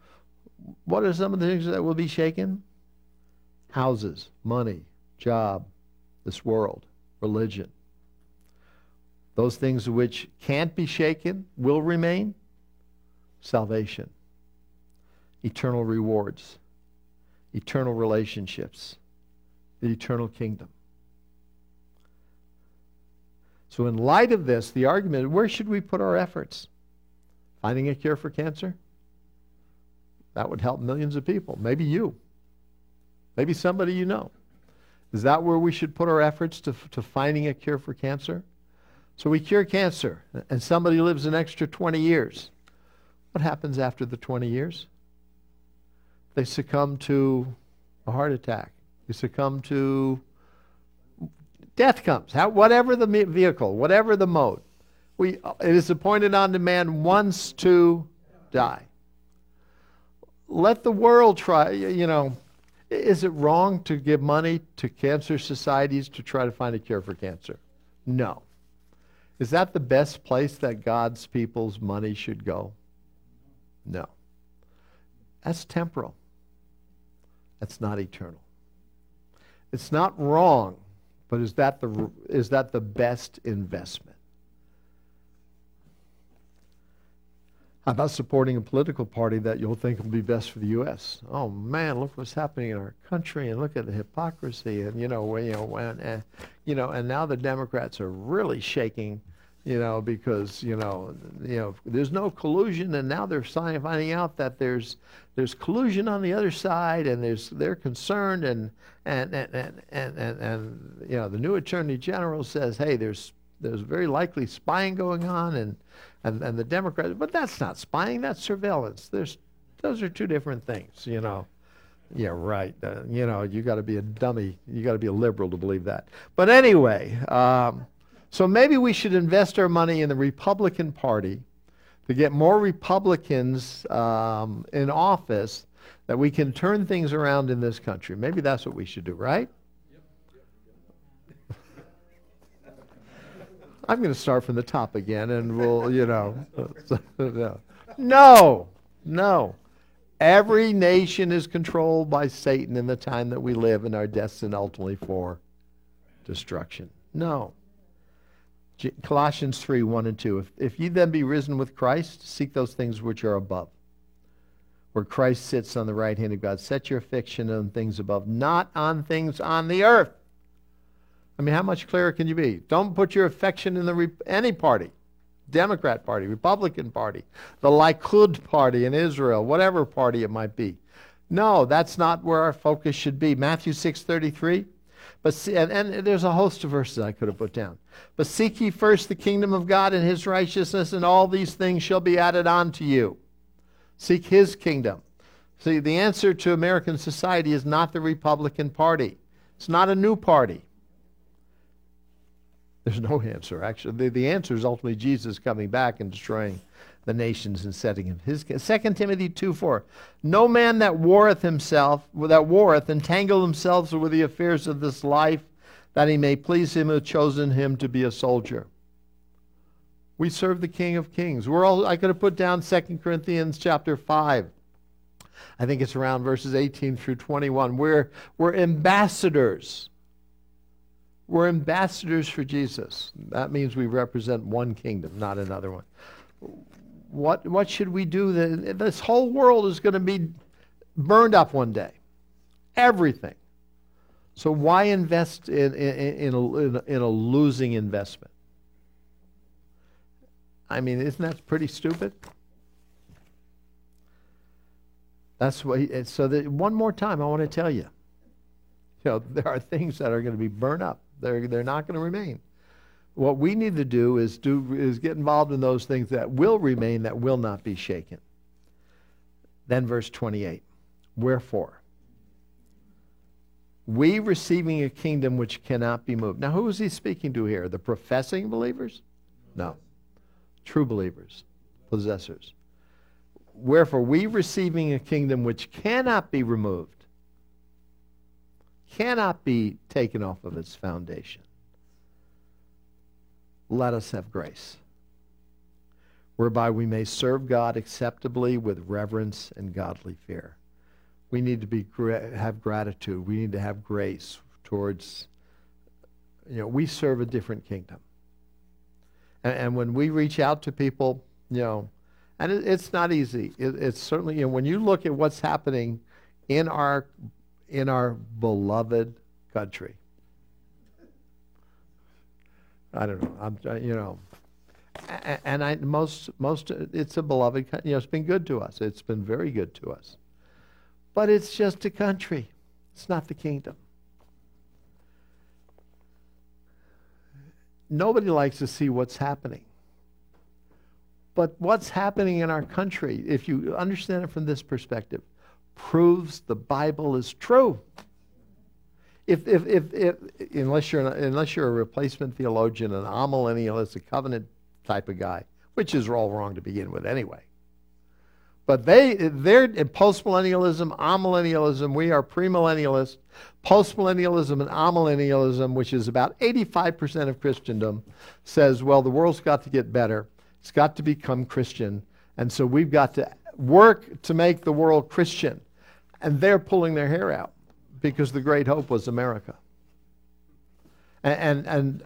What are some of the things that will be shaken? Houses, money, job, this world, religion. Those things which can't be shaken will remain. Salvation, eternal rewards, eternal relationships, the eternal kingdom. So in light of this, the argument, where should we put our efforts? Finding a cure for cancer? That would help millions of people. Maybe you. Maybe somebody you know. Is that where we should put our efforts, to, to finding a cure for cancer? So we cure cancer, and somebody lives an extra twenty years. What happens after the twenty years? They succumb to a heart attack. They succumb to... Death comes. How, whatever the vehicle, whatever the mode. We, it is appointed unto man once to die. Let the world try, you know... Is it wrong to give money to cancer societies to try to find a cure for cancer? No. Is that the best place that God's people's money should go? No. That's temporal. That's not eternal. It's not wrong, but is that the is that the best investment? I'm not supporting a political party that you'll think will be best for the U S Oh man, look what's happening in our country, and look at the hypocrisy, and you know, when, you know, when, eh, you know, and now the Democrats are really shaking, you know, because you know, you know, there's no collusion, and now they're finding out that there's there's collusion on the other side, and there's they're concerned, and and and and and, and, and you know, the new Attorney General says, hey, there's there's very likely spying going on, and. And, and the Democrats, but that's not spying, that's surveillance. There's, those are two different things, you know. Yeah, right. Uh, you know, you got to be a dummy. You got to be a liberal to believe that. But anyway, um, so maybe we should invest our money in the Republican Party to get more Republicans um, in office that we can turn things around in this country. Maybe that's what we should do, right? I'm going to start from the top again, and we'll, you know. No, no. Every nation is controlled by Satan in the time that we live, and are destined ultimately for destruction. No. G- Colossians three, one and two. If, if ye then be risen with Christ, seek those things which are above, where Christ sits on the right hand of God. Set your affection on things above, not on things on the earth. I mean, how much clearer can you be? Don't put your affection in the re- any party, Democrat Party, Republican Party, the Likud Party in Israel, whatever party it might be. No, that's not where our focus should be. Matthew six thirty-three. But see, and, and there's a host of verses I could have put down. But seek ye first the kingdom of God and his righteousness, and all these things shall be added unto you. Seek his kingdom. See, the answer to American society is not the Republican Party. It's not a new party. There's no answer, actually. The, the answer is ultimately Jesus coming back and destroying the nations and setting him his king. Second Timothy two four. No man that warreth himself, that warreth, entangle themselves with the affairs of this life, that he may please him who hath chosen him to be a soldier. We serve the King of Kings. We're all. I could have put down Second Corinthians chapter five. I think it's around verses eighteen through twenty-one. We're we're ambassadors. We're ambassadors for Jesus. That means we represent one kingdom, not another one. What what should we do? Then? This whole world is going to be burned up one day. Everything. So why invest in in in a, in, a, in a losing investment? I mean, isn't that pretty stupid? That's what. He, so that one more time, I want to tell you. You know, there are things that are going to be burned up. They're, they're not going to remain. What we need to do is do is get involved in those things that will remain, that will not be shaken. Then verse twenty-eight, wherefore, we receiving a kingdom which cannot be moved. Now, who is he speaking to here? The professing believers? No. True believers, possessors. Wherefore, we receiving a kingdom which cannot be removed, cannot be taken off of its foundation. Let us have grace, whereby we may serve God acceptably with reverence and godly fear. We need to be have gratitude. We need to have grace towards, you know, we serve a different kingdom. And, and when we reach out to people, you know, and it, it's not easy. It, it's certainly, you know, when you look at what's happening in our in our beloved country. I don't know, I'm, you know, and I, most, most, it's a beloved country, you know, it's been good to us, it's been very good to us, but it's just a country, it's not the kingdom. Nobody likes to see what's happening, but what's happening in our country, if you understand it from this perspective, proves the Bible is true. If, if, if, if unless you're an, unless you're a replacement theologian, an amillennialist, a covenant type of guy, which is all wrong to begin with anyway. But they, they're in postmillennialism, amillennialism. We are premillennialists. Postmillennialism and amillennialism, which is about eighty-five percent of Christendom, says, well, the world's got to get better. It's got to become Christian, and so we've got to work to make the world Christian. And they're pulling their hair out because the great hope was America. And and, and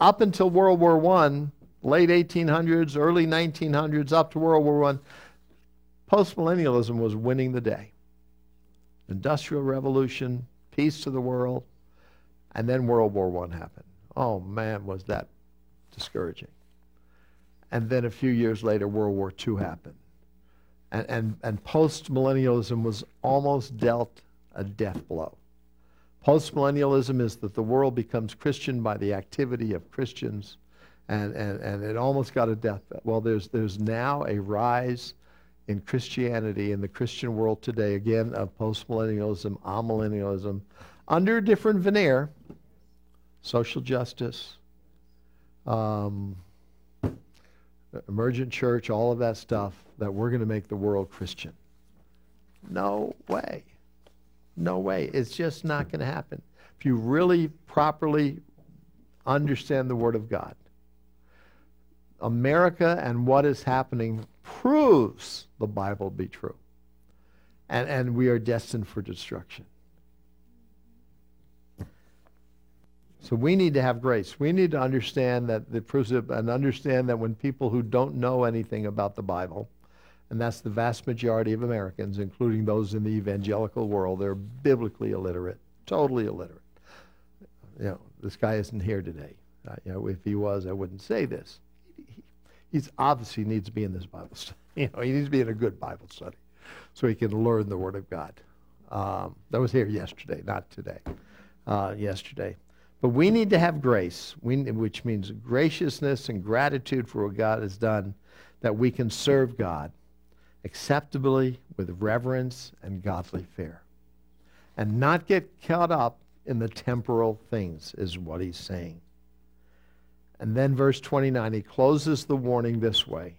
up until World War One, late eighteen hundreds, early nineteen hundreds, up to World War One, postmillennialism was winning the day. Industrial Revolution, peace to the world, and then World War One happened. Oh man, was that discouraging. And then a few years later, World War Two happened. And, and, and post-millennialism was almost dealt a death blow. Post-millennialism is that the world becomes Christian by the activity of Christians, and, and, and it almost got a death blow. Well, there's, there's now a rise in Christianity, in the Christian world today, again, of post-millennialism, amillennialism, under a different veneer, social justice, um, emergent church, all of that stuff, that we're going to make the world Christian. No way. No way. It's just not going to happen. If you really properly understand the Word of God, America and what is happening proves the Bible be true. And, and we are destined for destruction. So we need to have grace. We need to understand that the principle, and understand that when people who don't know anything about the Bible, and that's the vast majority of Americans, including those in the evangelical world, they're biblically illiterate, totally illiterate. You know, this guy isn't here today. Uh, you know, if he was, I wouldn't say this. He, he's obviously needs to be in this Bible study. You know, he needs to be in a good Bible study so he can learn the Word of God. Um, that was here yesterday, not today. Uh, yesterday. But we need to have grace, we, which means graciousness and gratitude for what God has done, that we can serve God acceptably with reverence and godly fear, and not get caught up in the temporal things, is what he's saying. And then verse twenty-nine, he closes the warning this way: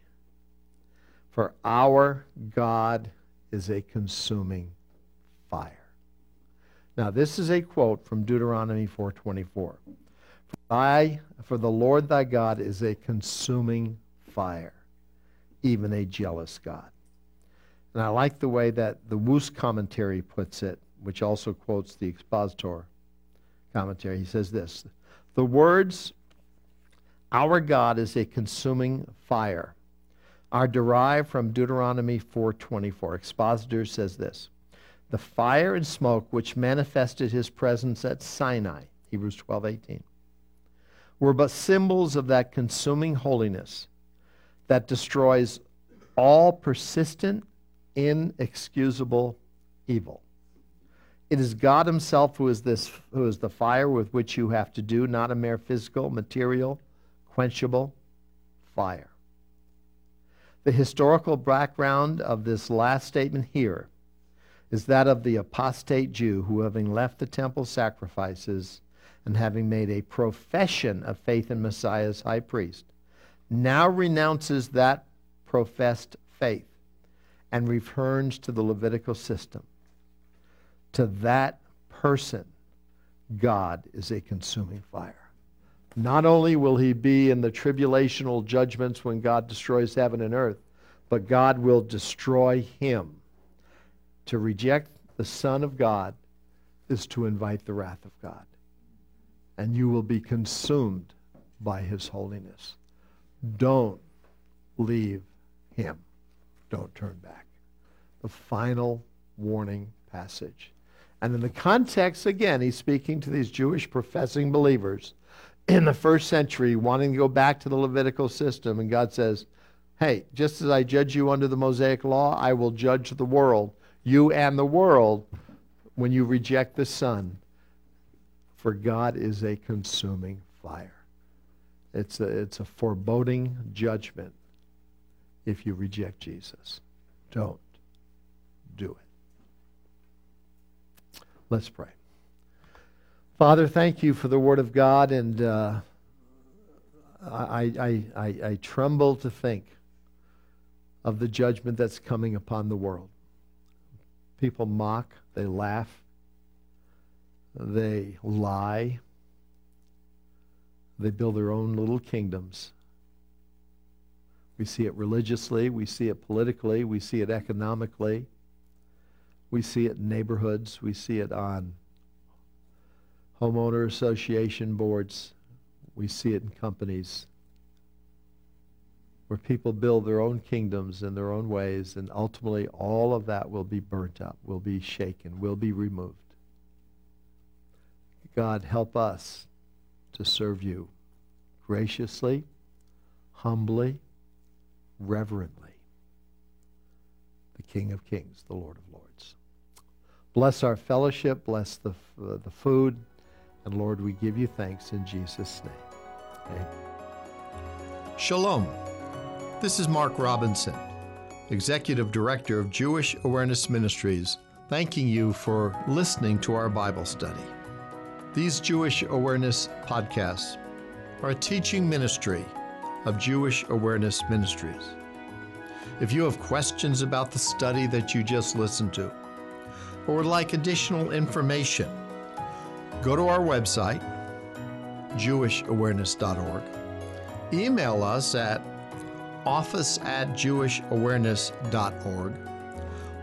for our God is a consuming fire. Now, this is a quote from Deuteronomy four twenty-four. For, thy, for the Lord thy God is a consuming fire, even a jealous God. And I like the way that the Woos commentary puts it, which also quotes the Expositor commentary. He says this: the words, our God is a consuming fire, are derived from Deuteronomy four twenty-four. Expositor says this: the fire and smoke which manifested his presence at Sinai, Hebrews twelve eighteen, were but symbols of that consuming holiness that destroys all persistent, inexcusable evil. It is God himself who is this, who is the fire with which you have to do, not a mere physical, material, quenchable fire. The historical background of this last statement here is that of the apostate Jew who, having left the temple sacrifices and having made a profession of faith in Messiah as high priest, now renounces that professed faith and returns to the Levitical system. To that person, God is a consuming fire. Not only will he be in the tribulational judgments when God destroys heaven and earth, but God will destroy him. To reject the Son of God is to invite the wrath of God. And you will be consumed by his holiness. Don't leave him. Don't turn back. The final warning passage. And in the context, again, he's speaking to these Jewish professing believers in the first century wanting to go back to the Levitical system. And God says, hey, just as I judge you under the Mosaic law, I will judge the world. You and the world, when you reject the Son, for God is a consuming fire. It's a, it's a foreboding judgment if you reject Jesus. Don't do it. Let's pray. Father, thank you for the Word of God, and uh, I, I, I, I tremble to think of the judgment that's coming upon the world. People mock, they laugh, they lie, they build their own little kingdoms. We see it religiously, we see it politically, we see it economically, we see it in neighborhoods, we see it on homeowner association boards, we see it in companies. where people build their own kingdoms in their own ways, and ultimately all of that will be burnt up, will be shaken, will be removed. God, help us to serve you graciously, humbly, reverently, the King of Kings, the Lord of Lords. Bless our fellowship, bless the, uh, the food, and Lord, we give you thanks in Jesus' name. Amen. Shalom. This is Mark Robinson, Executive Director of Jewish Awareness Ministries, thanking you for listening to our Bible study. These Jewish Awareness podcasts are a teaching ministry of Jewish Awareness Ministries. If you have questions about the study that you just listened to, or would like additional information, go to our website, jewish awareness dot org. Email us at office at jewish awareness dot org,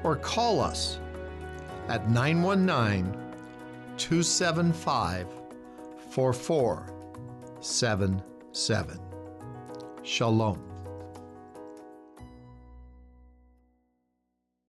or call us at nine one nine, two seven five, four four seven seven. Shalom.